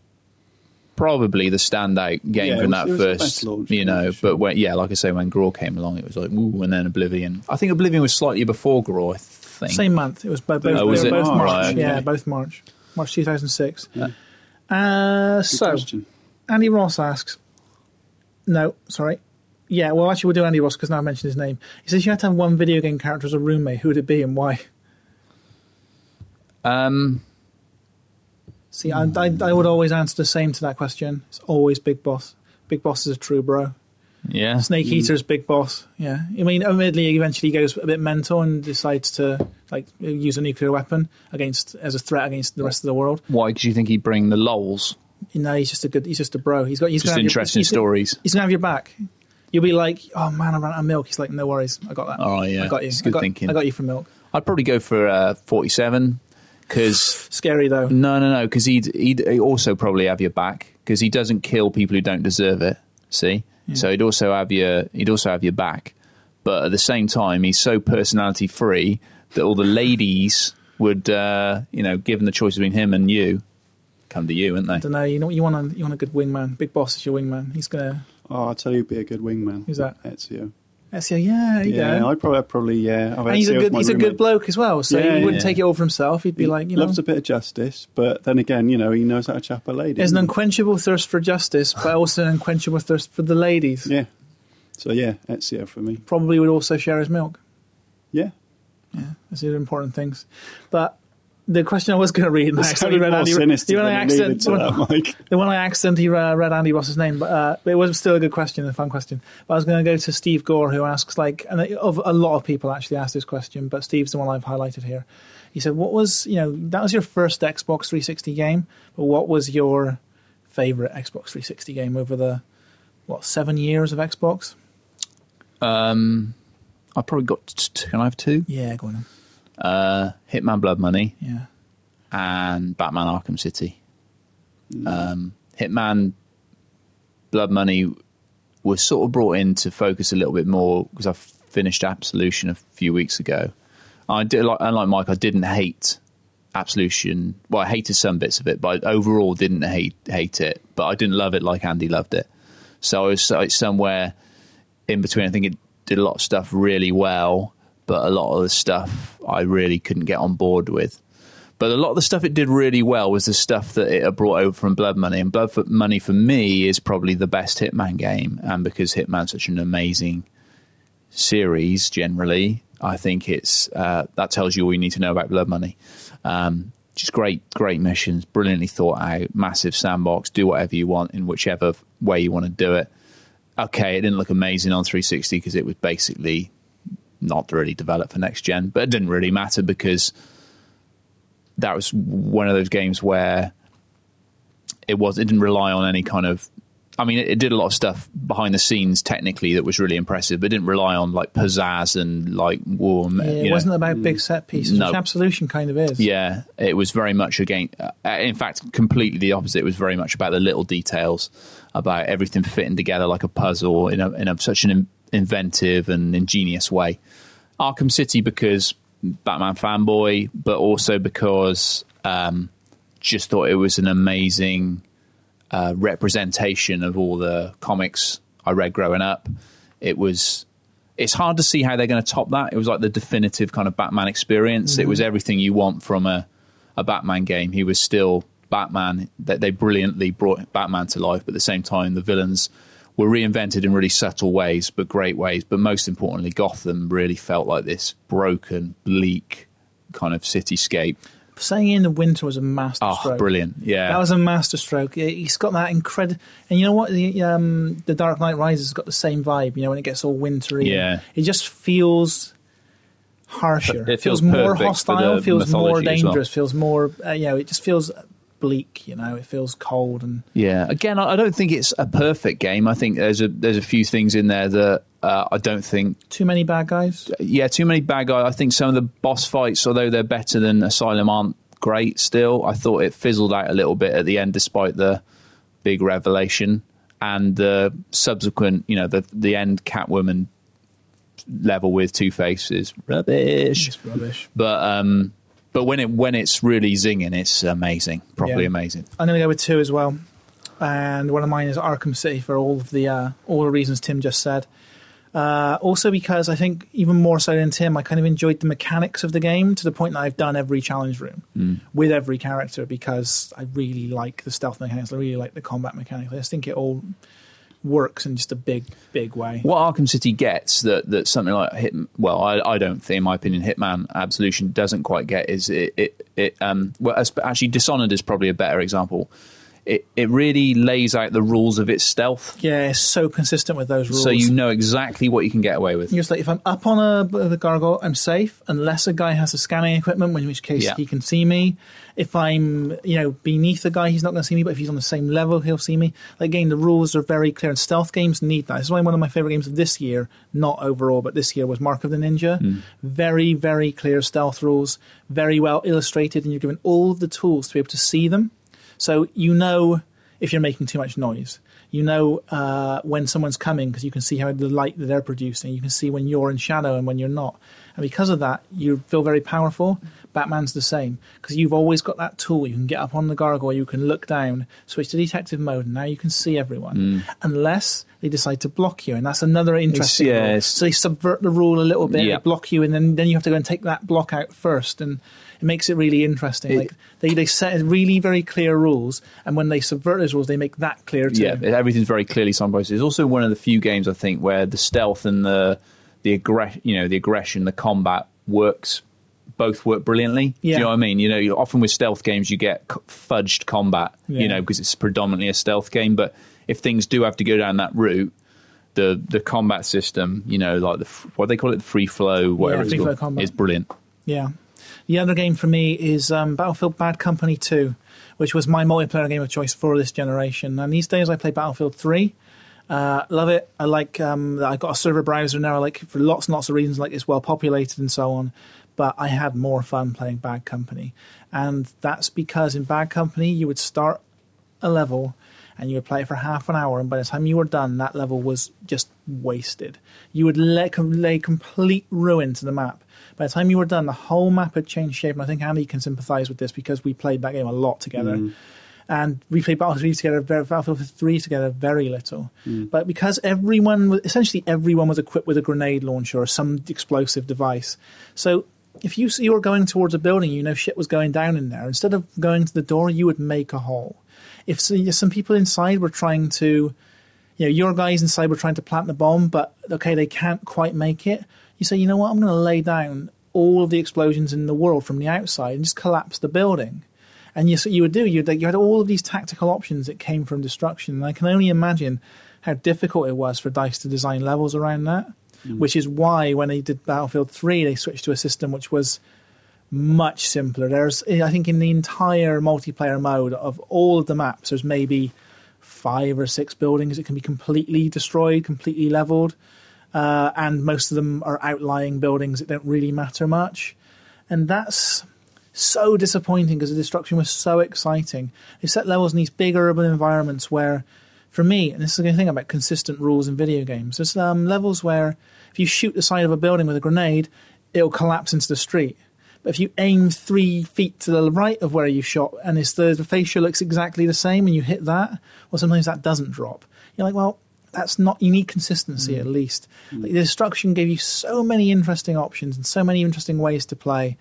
probably the standout game yeah, from was, that first, launch, you know. Sure. But when, yeah, like I say, when Graw came along, it was like, ooh, and then Oblivion. I think Oblivion was slightly before Graw. I think same month. It was both. both, oh, was it? both oh, March. Right, okay. Yeah, both March, March two thousand six. Yeah. Uh, so, question. Andy Ross asks, no, sorry. Yeah, well, actually, we'll do Andy Ross because now I mentioned his name. He says you had to have one video game character as a roommate. Who would it be and why? Um, See, I, I, I would always answer the same to that question. It's always Big Boss. Big Boss is a true bro. Yeah. Snake mm. Eater's Big Boss. Yeah. I mean, admittedly, he eventually goes a bit mental and decides to like use a nuclear weapon against as a threat against the rest of the world. Why? Because you think he'd bring the lols? No, he's just a good. He's just a bro. He's got. He's just interesting your, he's, stories. He's gonna have your back. You'll be like, oh man, I ran out of milk. He's like, no worries, I got that. Oh yeah, I got you. It's good I got, thinking. I got you for milk. I'd probably go for uh, forty-seven because scary though. No, no, no, because he'd, he'd also probably have your back because he doesn't kill people who don't deserve it. See, yeah. So he'd also have your he'd also have your back, but at the same time, he's so personality free that all the ladies would, uh, you know, given the choice between him and you, come to you, wouldn't they? I don't know. You know, you want a, you want a good wingman. Big Boss is your wingman. He's gonna. Oh, I tell you, he'd be a good wingman. Who's that? Ezio. Ezio, yeah, there you yeah. Go. I probably, probably, yeah. I've and he's Ezio a good, he's roommate. A good bloke as well. So yeah, he wouldn't yeah. take it all for himself. He'd be he like, you loves know, loves a bit of justice, but then again, you know, he knows how to chap a lady. There's an unquenchable thirst for justice, but also an unquenchable thirst for the ladies. Yeah. So yeah, Ezio for me. Probably would also share his milk. Yeah. Yeah, these are important things. But the question I was going to read, and I accidentally read Andy. The one I accidentally read Andy Ross's name, but uh, it was still a good question, a fun question. But I was going to go to Steve Gore, who asks, like, and of a lot of people actually asked this question, but Steve's the one I've highlighted here. He said, "What was, you know, that was your first Xbox three sixty game, but what was your favorite Xbox three sixty game over the what seven years of Xbox?" Um, I probably got. Two, can I have two? Yeah, go on. Then. Uh, Hitman Blood Money, yeah, and Batman Arkham City. Mm. Um, Hitman Blood Money was sort of brought in to focus a little bit more because I finished Absolution a few weeks ago. I did, like, unlike Mike, I didn't hate Absolution. Well, I hated some bits of it, but I overall didn't hate hate it. But I didn't love it like Andy loved it. So it's so, somewhere in between. I think it did a lot of stuff really well, but a lot of the stuff I really couldn't get on board with. But a lot of the stuff it did really well was the stuff that it brought over from Blood Money. And Blood Money, for me, is probably the best Hitman game. And because Hitman's such an amazing series, generally, I think it's uh, that tells you all you need to know about Blood Money. Um, just great, great missions, brilliantly thought out, massive sandbox, do whatever you want in whichever way you want to do it. Okay, it didn't look amazing on three sixty because it was basically... not really developed for next gen, but it didn't really matter because that was one of those games where it was it didn't rely on any kind of, I mean, it, it did a lot of stuff behind the scenes technically that was really impressive, but it didn't rely on like pizzazz and like warm. Yeah, it wasn't know. about big set pieces, no. Which Absolution kind of is. Yeah, it was very much again, uh, in fact, completely the opposite. It was very much about the little details, about everything fitting together like a puzzle in a, in a, such an inventive and ingenious way. Arkham City, because Batman fanboy, but also because um just thought it was an amazing uh representation of all the comics I read growing up. It was it's hard to see how they're going to top that. It was like the definitive kind of Batman experience. Mm-hmm. It was everything you want from a, a Batman game. He was still Batman. That they brilliantly brought Batman to life, but at the same time the villains were reinvented in really subtle ways, but great ways. But most importantly, Gotham really felt like this broken, bleak kind of cityscape. Saying in the winter was a masterstroke. Oh, brilliant, yeah. That was a masterstroke. He's got that incredible... And you know what? The, um, the Dark Knight Rises has got the same vibe, you know, when it gets all wintry. Yeah. It just feels... harsher. It feels, feels more hostile, feels more dangerous, well. feels more... Uh, you know, it just feels... bleak, you know, it feels cold. And yeah, again, I don't think it's a perfect game. I think there's a there's a few things in there that uh, I don't think too many bad guys. Yeah, too many bad guys. I think some of the boss fights, although they're better than Asylum, aren't great. Still, I thought it fizzled out a little bit at the end, despite the big revelation and the subsequent, you know, the the end Catwoman level with Two-Face is rubbish. It's rubbish, but um. But when it when it's really zinging, it's amazing, probably yeah. amazing. I'm going to go with two as well, and one of mine is Arkham City for all of the uh, all the reasons Tim just said. Uh, also because I think even more so than Tim, I kind of enjoyed the mechanics of the game to the point that I've done every challenge room mm. with every character because I really like the stealth mechanics. I really like the combat mechanics. I just think it all works in just a big, big way. What Arkham City gets that that something like Hitman, well, I, I don't think, in my opinion, Hitman Absolution doesn't quite get is it. It, it um, well, actually, Dishonored is probably a better example. It it really lays out the rules of its stealth. Yeah, it's so consistent with those rules. So you know exactly what you can get away with. You're just like, if I'm up on a, a gargoyle, I'm safe, unless a guy has the scanning equipment, in which case yeah. he can see me. If I'm, you know, beneath the guy, he's not going to see me, but if he's on the same level, he'll see me. Like, again, the rules are very clear, and stealth games need that. This is why one of my favourite games of this year, not overall, but this year, was Mark of the Ninja. Mm. Very, very clear stealth rules, very well illustrated, and you're given all of the tools to be able to see them. So you know if you're making too much noise. You know uh, when someone's coming because you can see how the light that they're producing. You can see when you're in shadow and when you're not. And because of that, you feel very powerful. Batman's the same because you've always got that tool. You can get up on the gargoyle. You can look down, switch to detective mode, and now you can see everyone. Mm. Unless they decide to block you, and that's another interesting yes. rule. So they subvert the rule a little bit. Yep. They block you, and then, then you have to go and take that block out first. And it makes it really interesting. It, like they, they set really very clear rules, and when they subvert those rules, they make that clear too. Yeah, everything's very clearly signposted. It's also one of the few games I think where the stealth and the the aggression, you know, the aggression, the combat works, both work brilliantly. Yeah. Do you know what I mean? You know, often with stealth games, you get fudged combat, yeah. you know, because it's predominantly a stealth game. But if things do have to go down that route, the the combat system, you know, like the what do they call it, the free flow, whatever yeah, free it's called, is brilliant. Yeah. The other game for me is um, Battlefield Bad Company two, which was my multiplayer game of choice for this generation. And these days I play Battlefield three. Uh, love it. I like um, I got a server browser now. I like it for lots and lots of reasons, like it's well populated and so on. But I had more fun playing Bad Company. And that's because in Bad Company you would start a level and you would play it for half an hour, and by the time you were done, that level was just wasted. You would lay, lay complete ruin to the map. By the time you were done, the whole map had changed shape, and I think Andy can sympathise with this because we played that game a lot together. Mm. And we played Battlefield three together, Battlefield three together very little. Mm. But because everyone, essentially everyone was equipped with a grenade launcher or some explosive device. So if you, you were going towards a building, you know shit was going down in there. Instead of going to the door, you would make a hole. If some people inside were trying to, you know, your guys inside were trying to plant the bomb, but, okay, they can't quite make it, you say, you know what, I'm going to lay down all of the explosions in the world from the outside and just collapse the building. And you, so you would do, you you had all of these tactical options that came from destruction. And I can only imagine how difficult it was for DICE to design levels around that, mm. which is why when they did Battlefield three, they switched to a system which was much simpler. There's, I think, in the entire multiplayer mode of all of the maps, there's maybe five or six buildings that can be completely destroyed, completely leveled, uh, and most of them are outlying buildings that don't really matter much. And that's so disappointing because the destruction was so exciting. They set levels in these big urban environments where, for me, and this is the thing about consistent rules in video games, there's um, levels where if you shoot the side of a building with a grenade, it'll collapse into the street. If you aim three feet to the right of where you shot and it's the, the fascia looks exactly the same and you hit that, well, sometimes that doesn't drop. You're like, well, that's not, you need consistency mm. at least. Mm. Like, the destruction gave you so many interesting options and so many interesting ways to play.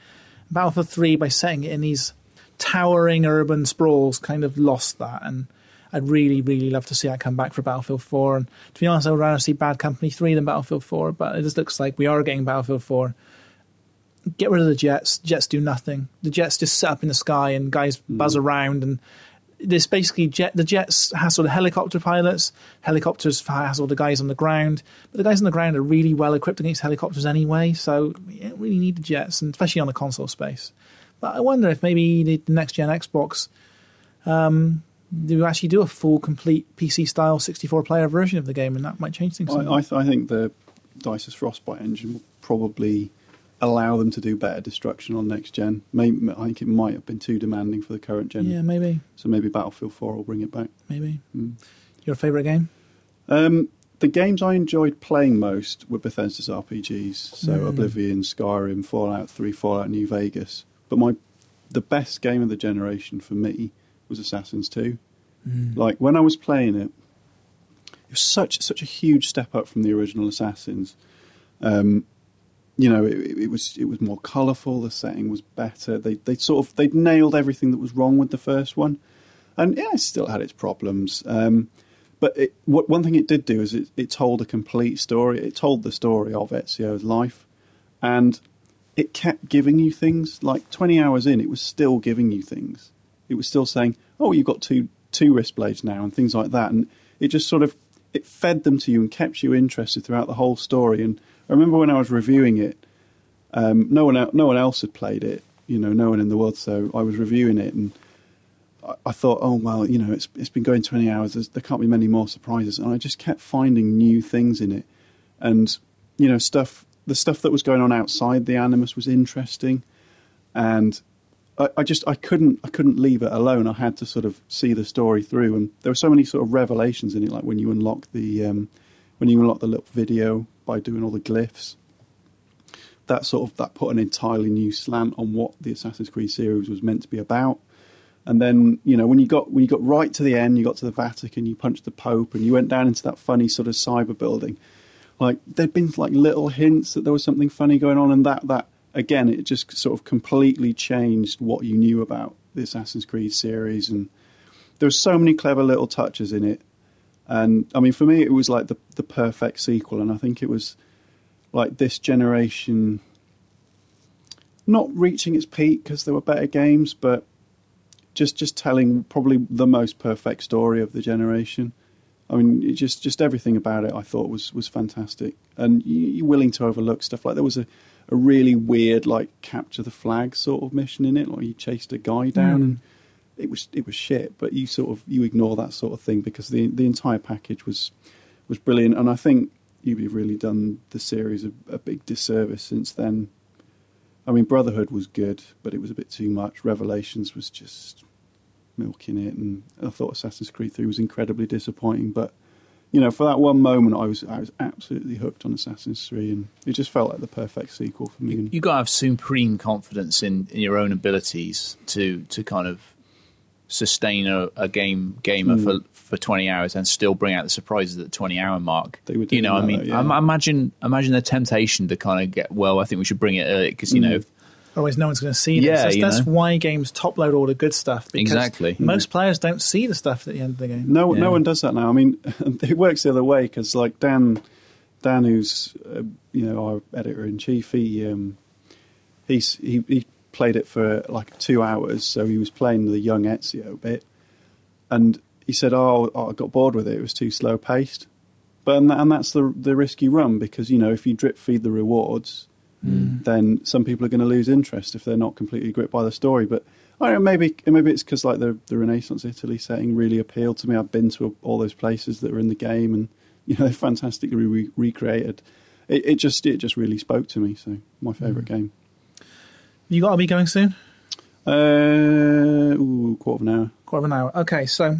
Battlefield three, by setting it in these towering urban sprawls, kind of lost that. And I'd really, really love to see that come back for Battlefield four. And to be honest, I would rather see Bad Company three than Battlefield four, but it just looks like we are getting Battlefield four. Get rid of the jets. Jets do nothing. The jets just sit up in the sky and guys buzz mm. around. And there's basically jet. The jets hassle the helicopter pilots. Helicopters hassle the guys on the ground. But the guys on the ground are really well equipped against helicopters anyway, so you don't really need the jets, and especially on the console space. But I wonder if maybe the next-gen Xbox um, do actually do a full, complete P C-style sixty-four player version of the game, and that might change things. I, I, th- I think the DICE's Frostbite engine will probably allow them to do better destruction on next gen. Maybe, I think it might have been too demanding for the current gen. Yeah, maybe. So maybe Battlefield four will bring it back. Maybe. Mm. Your favourite game? Um, the games I enjoyed playing most were Bethesda's R P Gs. So mm. Oblivion, Skyrim, Fallout three, Fallout New Vegas. But my the best game of the generation for me was Assassin's two. Mm. Like, when I was playing it, it was such such a huge step up from the original Assassins. Um You know, it, it was it was more colourful. The setting was better. They they sort of they nailed everything that was wrong with the first one, and yeah, it still had its problems. Um, but it, what, one thing it did do is it, it told a complete story. It told the story of Ezio's life, and it kept giving you things. Like twenty hours in, it was still giving you things. It was still saying, "Oh, you've got two two wrist blades now," and things like that. And it just sort of it fed them to you and kept you interested throughout the whole story. And I remember when I was reviewing it, um, no one no one else had played it, you know, no one in the world, so I was reviewing it and I, I thought, oh, well, you know, it's it's been going twenty hours, There's, there can't be many more surprises, and I just kept finding new things in it. And, you know, stuff the stuff that was going on outside the Animus was interesting, and I, I just, I couldn't, I couldn't leave it alone. I had to sort of see the story through, and there were so many sort of revelations in it, like when you unlock the, um, when you unlock the little video by doing all the glyphs, that sort of that put an entirely new slant on what the Assassin's Creed series was meant to be about. And then, you know, when you got when you got right to the end, you got to the Vatican, you punched the Pope, and you went down into that funny sort of cyber building. Like, there'd been like little hints that there was something funny going on, and that that again, it just sort of completely changed what you knew about the Assassin's Creed series. And there were so many clever little touches in it. And, I mean, for me, it was like the the perfect sequel. And I think it was like this generation not reaching its peak because there were better games, but just just telling probably the most perfect story of the generation. I mean, it just just everything about it I thought was was fantastic, and you're willing to overlook stuff like there was a, a really weird like capture the flag sort of mission in it, like you chased a guy down. Mm. And it was it was shit, but you sort of you ignore that sort of thing because the the entire package was was brilliant, and I think you've really done the series a, a big disservice since then. I mean, Brotherhood was good, but it was a bit too much. Revelations was just milking it, and I thought Assassin's Creed three was incredibly disappointing. But you know, for that one moment, I was I was absolutely hooked on Assassin's Creed, and it just felt like the perfect sequel for me. You, you got to have supreme confidence in, in your own abilities to to kind of sustain a, a game gamer mm. for for twenty hours and still bring out the surprises at the twenty hour mark. They would, you know, I mean, though, yeah. I, I imagine imagine the temptation to kind of get, well, I think we should bring it early because you mm. know. Otherwise, no one's going to see this. Yeah, that's, that's why games top load all the good stuff. Because exactly. most mm. players don't see the stuff at the end of the game. No, yeah. no one does that now. I mean, it works the other way because, like Dan, Dan, who's uh, you know our editor in chief, he um, he's, he he played it for like two hours, so he was playing the young Ezio bit, and he said, "Oh, I got bored with it. It was too slow paced." But and, that, and that's the the risk you run because you know if you drip feed the rewards. Mm. Then some people are going to lose interest if they're not completely gripped by the story. But I don't know, maybe maybe it's because like the, the Renaissance Italy setting really appealed to me. I've been to all those places that are in the game, and you know they're fantastically re- recreated. It, it just it just really spoke to me. So my favourite mm. game. You got to be going soon. Uh, ooh, quarter of an hour. Quarter of an hour. Okay, so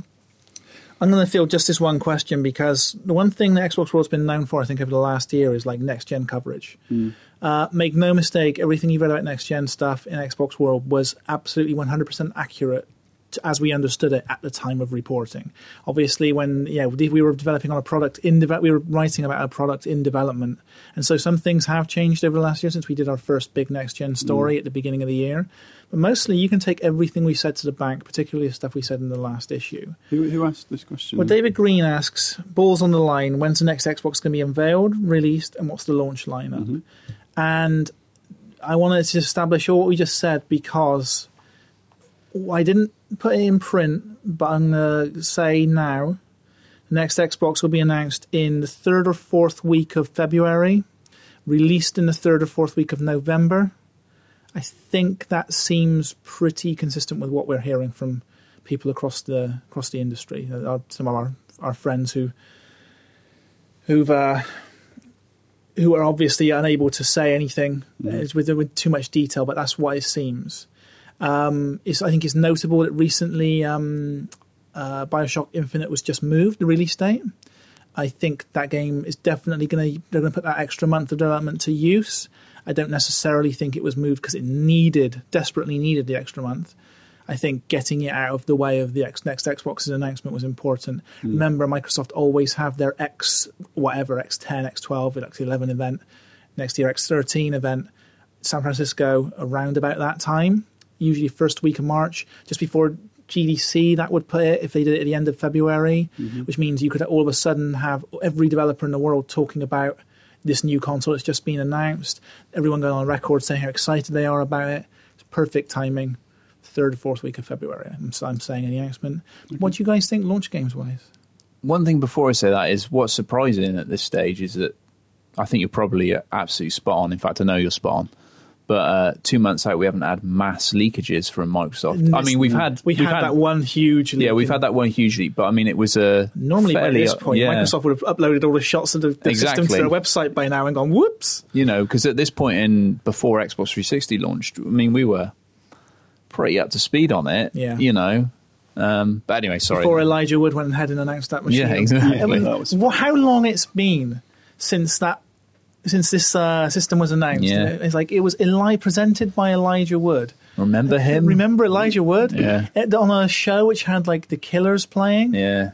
I'm going to field just this one question because the one thing that Xbox World's been known for, I think, over the last year is like next gen coverage. Mm. Uh, make no mistake, everything you've read about next gen stuff in Xbox World was absolutely one hundred percent accurate to, as we understood it at the time of reporting. Obviously, when yeah we were developing on a product in de- we were writing about a product in development, and so some things have changed over the last year since we did our first big next gen story mm. at the beginning of the year. But mostly, you can take everything we said to the bank, particularly the stuff we said in the last issue. Who, who asked this question? Well, David Green asks, "Balls on the line. When's the next Xbox going to be unveiled, released, and what's the launch lineup?" Mm-hmm. And I wanted to establish all what we just said because I didn't put it in print, but I'm going to say now the next Xbox will be announced in the third or fourth week of February, released in the third or fourth week of November. I think that seems pretty consistent with what we're hearing from people across the across the industry. Some of our, our friends who, who've... Uh, who are obviously unable to say anything mm. with, with too much detail, but that's what it seems. Um, it's, I think it's notable that recently um, uh, Bioshock Infinite was just moved, the release date. I think that game is definitely going to they're going to put that extra month of development to use. I don't necessarily think it was moved because it needed, desperately needed the extra month. I think getting it out of the way of the next Xbox's announcement was important. Mm. Remember, Microsoft always have their X whatever, X ten, X twelve, X eleven event, next year X thirteen event, San Francisco around about that time, usually first week of March, just before G D C, that would put it if they did it at the end of February, mm-hmm. which means you could all of a sudden have every developer in the world talking about this new console that's just been announced, everyone going on record saying how excited they are about it. It's perfect timing. Third or fourth week of February, I'm, I'm saying in the announcement. Mm-hmm. What do you guys think launch games-wise? One thing before I say that is what's surprising at this stage is that I think you're probably absolutely spot on. In fact, I know you're spot on. But uh, two months out, we haven't had mass leakages from Microsoft. I mean, we've had... We we've had, had that one huge leak. Yeah, we've had that one huge leak, but I mean, it was a... Normally fairly, by this point, yeah. Microsoft would have uploaded all the shots of the, the exactly. system to their website by now and gone, whoops! You know, because at this point, in before Xbox three sixty launched, I mean, we were... pretty up to speed on it, yeah. you know. Um, but anyway, sorry. Before Elijah Wood went ahead and announced that machine. Yeah, exactly. I mean, that was... well, how long it's been since that, since this uh, system was announced? Yeah. It, it's like it was Eli presented by Elijah Wood. Remember him? Remember Elijah Wood? Yeah. It, on a show which had like the Killers playing. Yeah.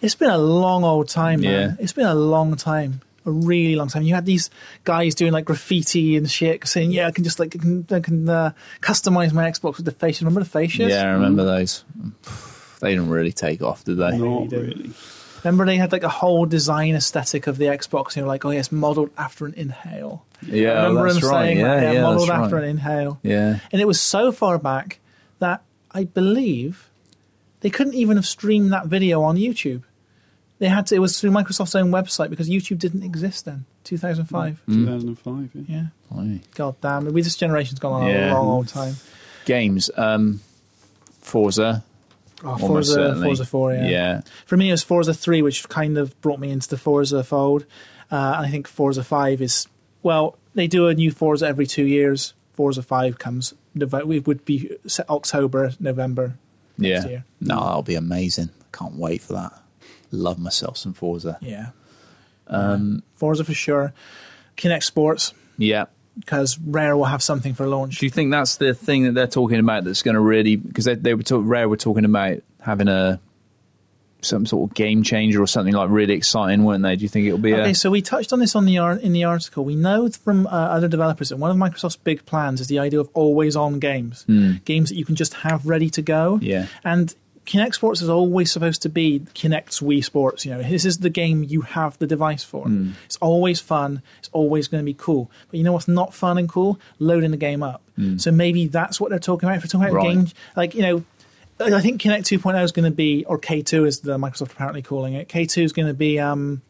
It's been a long old time, man. Yeah. It's been a long time. A really long time. You had these guys doing like graffiti and shit, saying, "Yeah, I can just like I can, I can uh, customize my Xbox with the facials." Remember the facials? Yeah, I remember mm. those. They didn't really take off, did they? Not really. Remember they had like a whole design aesthetic of the Xbox, you know, like, oh yeah, it's modeled after an inhale. Yeah, I remember that's him right. saying yeah, that, yeah, yeah, modeled after right. an inhale. Yeah. And it was so far back that I believe they couldn't even have streamed that video on YouTube. They had to, it was through Microsoft's own website because YouTube didn't exist then, two thousand five. Mm. two thousand five, yeah. yeah. Why? God damn, we, this generation's gone on yeah. a long, long time. Games, um, Forza. Oh, Forza, Forza four, yeah. yeah. For me, it was Forza three, which kind of brought me into the Forza fold. Uh, I think Forza five is, well, they do a new Forza every two years. Forza five comes, it would be October, November yeah. next year. No, that'll be amazing. Can't wait for that. Love myself some Forza. Yeah. Um, Forza for sure. Kinect Sports. Yeah. Because Rare will have something for launch. Do you think that's the thing that they're talking about that's going to really... Because they, they were talk, Rare were talking about having a some sort of game changer or something like really exciting, weren't they? Do you think it'll be okay, a... Okay, so we touched on this on the in the article. We know from uh, other developers that one of Microsoft's big plans is the idea of always-on games. Mm. Games that you can just have ready to go. Yeah. And Kinect Sports is always supposed to be Kinect's Wii Sports. You know, this is the game you have the device for. Mm. It's always fun. It's always going to be cool. But you know what's not fun and cool? Loading the game up. Mm. So maybe that's what they're talking about. If they're talking about right. game, like, you know, I think Kinect two point oh is going to be, or K two is the Microsoft apparently calling it. K two is going to be um,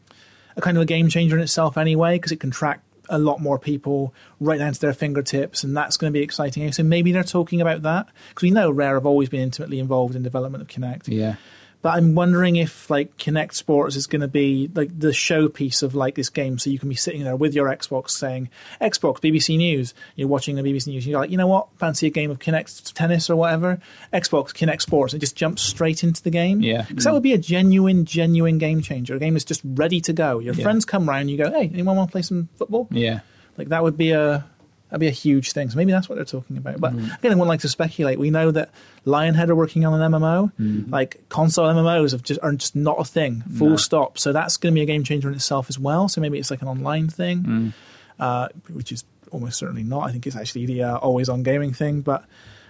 a kind of a game changer in itself anyway, because it can track a lot more people right down to their fingertips, and that's going to be exciting. So maybe they're talking about that, because we know Rare have always been intimately involved in development of Kinect. Yeah. But I'm wondering if like Kinect Sports is going to be like the showpiece of like this game, so you can be sitting there with your Xbox saying, Xbox, B B C News. You're watching the B B C News, and you're like, you know what? Fancy a game of Kinect tennis or whatever? Xbox, Kinect Sports. It just jumps straight into the game. Yeah. Because that would be a genuine, genuine game changer. A game is just ready to go. Your yeah. friends come round, you go, hey, anyone want to play some football? Yeah. Like that would be a... That'd be a huge thing. So maybe that's what they're talking about. But mm. again, I wouldn't like to speculate. We know that Lionhead are working on an M M O. Mm. Like console M M Os have just, are just not a thing, full no. stop. So that's going to be a game changer in itself as well. So maybe it's like an online thing, mm. uh, which is almost certainly not. I think it's actually the uh, always-on gaming thing. But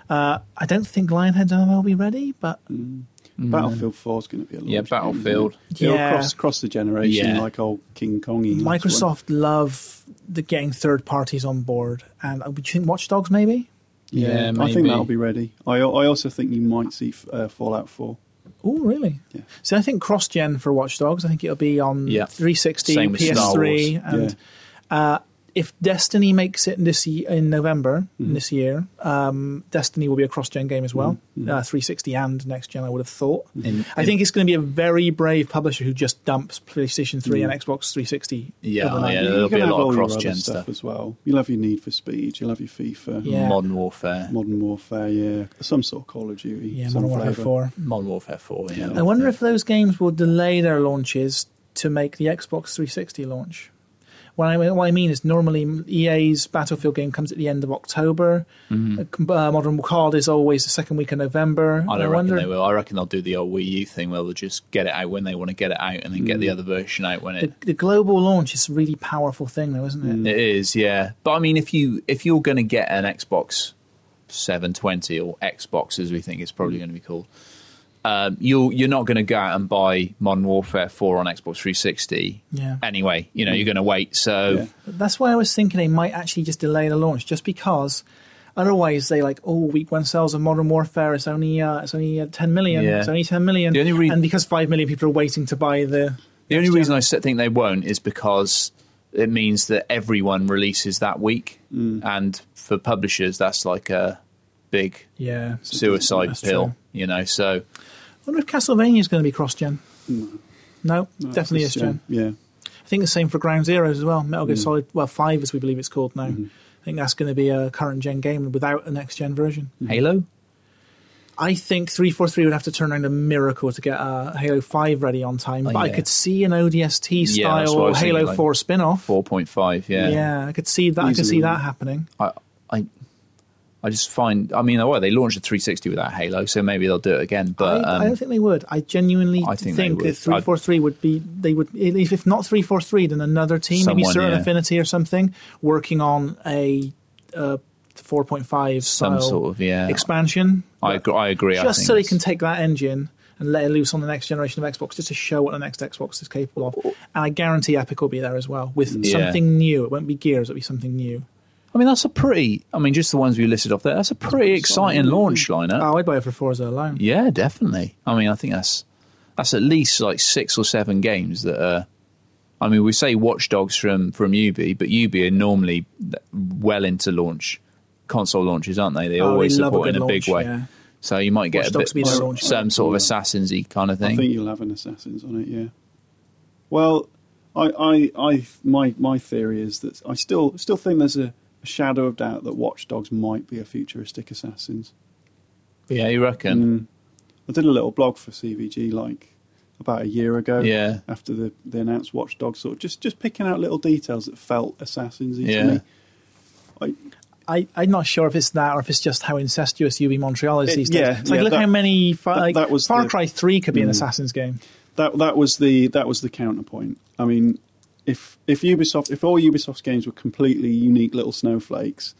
uh, I don't think Lionhead's M M O will be ready, but... Mm. Battlefield four is going to be a launch. Yeah, Battlefield. Game, yeah. Cross, cross the generation yeah. like old King Kong. Microsoft love the getting third parties on board. And do you think Watch Dogs maybe? Yeah, yeah maybe. I think that'll be ready. I, I also think you might see uh, Fallout four. Oh, really? Yeah. So I think cross-gen for Watch Dogs. I think it'll be on yeah. three sixty, same P S three. And yeah. uh, if Destiny makes it in, this e- in November mm. in this year, um, Destiny will be a cross-gen game as well, mm. uh, three sixty and next-gen, I would have thought. In, I in, think it's going to be a very brave publisher who just dumps PlayStation three mm. and Xbox three sixty. Yeah, yeah, yeah there'll be a lot of cross-gen stuff. stuff as well. You'll have your Need for Speed, you'll have your FIFA. Yeah. Modern Warfare. Modern Warfare, yeah. Some sort of Call of Duty. Yeah, Modern Warfare four. Modern Warfare four, yeah. I wonder yeah. if those games will delay their launches to make the Xbox three sixty launch. What I, what I mean is normally E A's Battlefield game comes at the end of October. Mm-hmm. Uh, Modern Warfare is always the second week of November. I don't I reckon wonder... they will. I reckon they'll do the old Wii U thing where they'll just get it out when they want to get it out and then mm. get the other version out when it... The, the global launch is a really powerful thing though, isn't it? It is, yeah. But I mean, if, you, if you're going to get an Xbox seven twenty or Xbox, as we think it's probably going to be called, Um, you'll, you're not going to go out and buy Modern Warfare four on Xbox three sixty yeah. anyway. You know, you're going to wait. So yeah. That's why I was thinking they might actually just delay the launch, just because otherwise they like, oh, week one sales of Modern Warfare, it's only uh, it's only uh, ten million. Yeah. It's only ten million. The only re- and because five million people are waiting to buy the... The only reason I think they won't is because it means that everyone releases that week. Mm. And for publishers, that's like a big yeah, suicide pill, true. You know, so... I wonder if Castlevania is going to be cross-gen. No, no, no definitely is gen. Yeah, I think the same for Ground Zeroes as well. Metal Gear mm. Solid, well, five as we believe it's called now. Mm-hmm. I think that's going to be a current-gen game without a next-gen version. Mm. Halo? I think three forty-three would have to turn around a miracle to get uh, Halo five ready on time. Oh, but yeah. I could see an O D S T-style yeah, Halo like four spin-off. four point five, yeah. Yeah, I could see that. Easily. I could see that happening. I, I I just find, I mean, well, they launched a three sixty without Halo, so maybe they'll do it again. But I, um, I don't think they would. I genuinely I think, think would. that three forty-three I'd... would be, they would, if not three forty-three, then another team, Someone, maybe Certain yeah. Affinity or something, working on a uh, four point five some sort of yeah. expansion. I agree. I agree. Just I think so that's... they can take that engine and let it loose on the next generation of Xbox just to show what the next Xbox is capable of. And I guarantee Epic will be there as well with yeah. something new. It won't be Gears, it'll be something new. I mean, that's a pretty... I mean, just the ones we listed off there, that's a pretty that's exciting solid. launch lineup. Oh, I'd buy it for Forza alone. Yeah, definitely. I mean, I think that's that's at least like six or seven games that are... I mean, we say Watch Dogs from, from Ubi, but Ubi are normally well into launch, console launches, aren't they? They oh, always support a in a launch, big way. Yeah. So you might get Watch a bit some, some sort of Assassins-y kind of thing. I think you'll have an Assassins on it, yeah. Well, I, I, I my my theory is that I still still think there's a shadow of doubt that Watch Dogs might be a futuristic Assassins. Yeah, you reckon? Mm. I did a little blog for C V G like about a year ago. Yeah. After the they announced Watch Dogs, sort of just just picking out little details that felt Assassins-y yeah. to me. I, I I'm not sure if it's that or if it's just how incestuous U B Montreal is it, these days. Yeah, it's like yeah, look that, how many far, like, that was Far the, Cry three could be mm, an Assassins game. That that was the that was the counterpoint. I mean. If if Ubisoft if all Ubisoft's games were completely unique little snowflakes,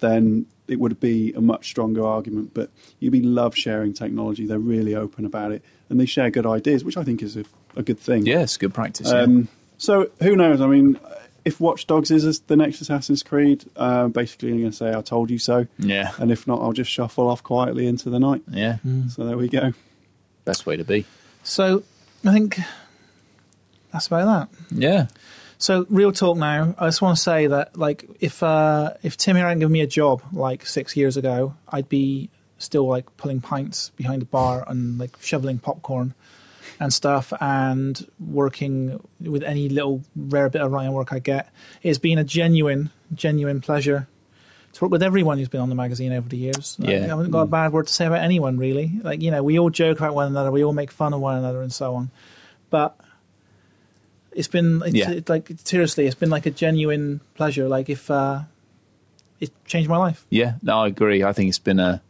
then it would be a much stronger argument. But Ubi love sharing technology; they're really open about it, and they share good ideas, which I think is a, a good thing. Yeah, it's good practice. Um, yeah. So who knows? I mean, if Watch Dogs is the next Assassin's Creed, uh, basically I'm going to say I told you so. Yeah. And if not, I'll just shuffle off quietly into the night. Yeah. Mm. So there we go. Best way to be. So I think. That's about that. Yeah. So, real talk now. I just want to say that, like, if uh, if Tim here hadn't given me a job like six years ago, I'd be still like pulling pints behind a bar and like shoveling popcorn and stuff, and working with any little rare bit of writing work I get. It's been a genuine, genuine pleasure to work with everyone who's been on the magazine over the years. Yeah. I haven't got a bad word to say about anyone really. Like, you know, we all joke about one another, we all make fun of one another, and so on. But It's been it's, yeah. it, like seriously, it's been like a genuine pleasure. Like if uh, it changed my life. Yeah, no, I agree. I think it's been a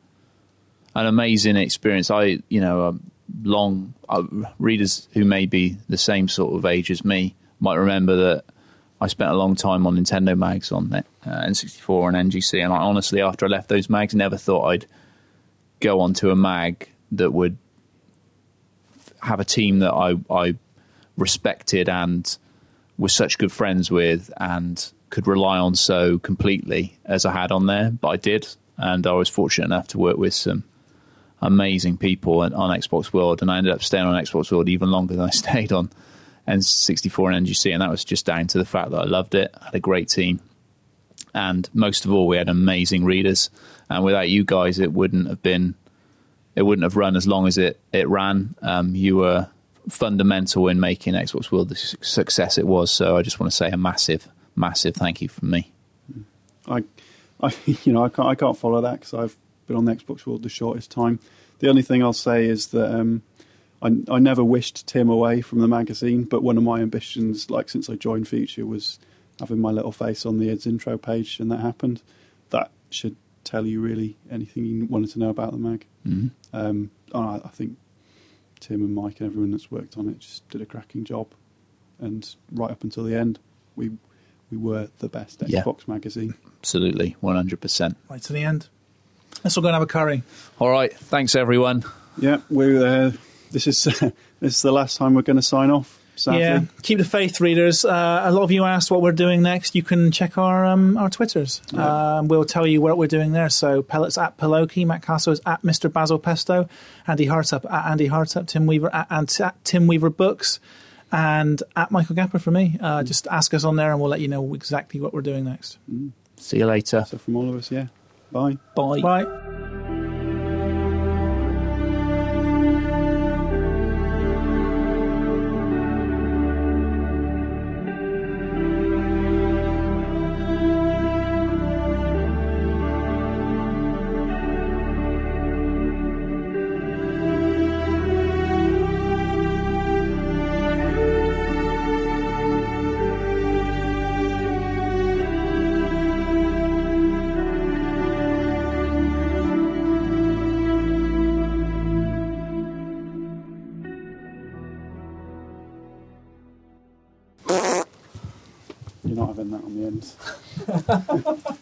an amazing experience. I, you know, um, long uh, readers who may be the same sort of age as me might remember that I spent a long time on Nintendo mags on that uh, N sixty-four and N G C, and I honestly, after I left those mags, never thought I'd go onto a mag that would have a team that I. I respected and was such good friends with and could rely on so completely as I had on there, but I did, and I was fortunate enough to work with some amazing people on Xbox World, and I ended up staying on Xbox World even longer than I stayed on N sixty-four and N G C, and that was just down to the fact that I loved it. I had a great team, and most of all we had amazing readers, and without you guys it wouldn't have been it wouldn't have run as long as it, it ran. Um, you were fundamental in making Xbox World the success it was, so I just want to say a massive, massive thank you from me. I, I you know, I can't, I can't follow that because I've been on the Xbox World the shortest time. The only thing I'll say is that um, I, I never wished Tim away from the magazine, but one of my ambitions, like since I joined Future, was having my little face on the Ed's intro page, and that happened. That should tell you really anything you wanted to know about the mag. Mm-hmm. Um, I, I think. Tim and Mike and everyone that's worked on it just did a cracking job, and right up until the end we we were the best Xbox yeah. magazine. Absolutely, one hundred percent. Right to the end. Let's all go and have a curry. Alright, thanks everyone. Yeah, we're uh, this is this is the last time we're going to sign off, sadly. Yeah, keep the faith, readers. Uh, a lot of you asked what we're doing next. You can check our um, our Twitters. Yeah. Um, we'll tell you what we're doing there. So Pellet's at Peloki, Matt Castle is at Mister Basil Pesto, Andy Hartup at Andy Hartup, Tim Weaver at, at, at Tim Weaver Books, and at Michael Gapper for me. Uh, mm. Just ask us on there and we'll let you know exactly what we're doing next. Mm. See you later. So from all of us, yeah. Bye. Bye. Bye. You're not having that on the end.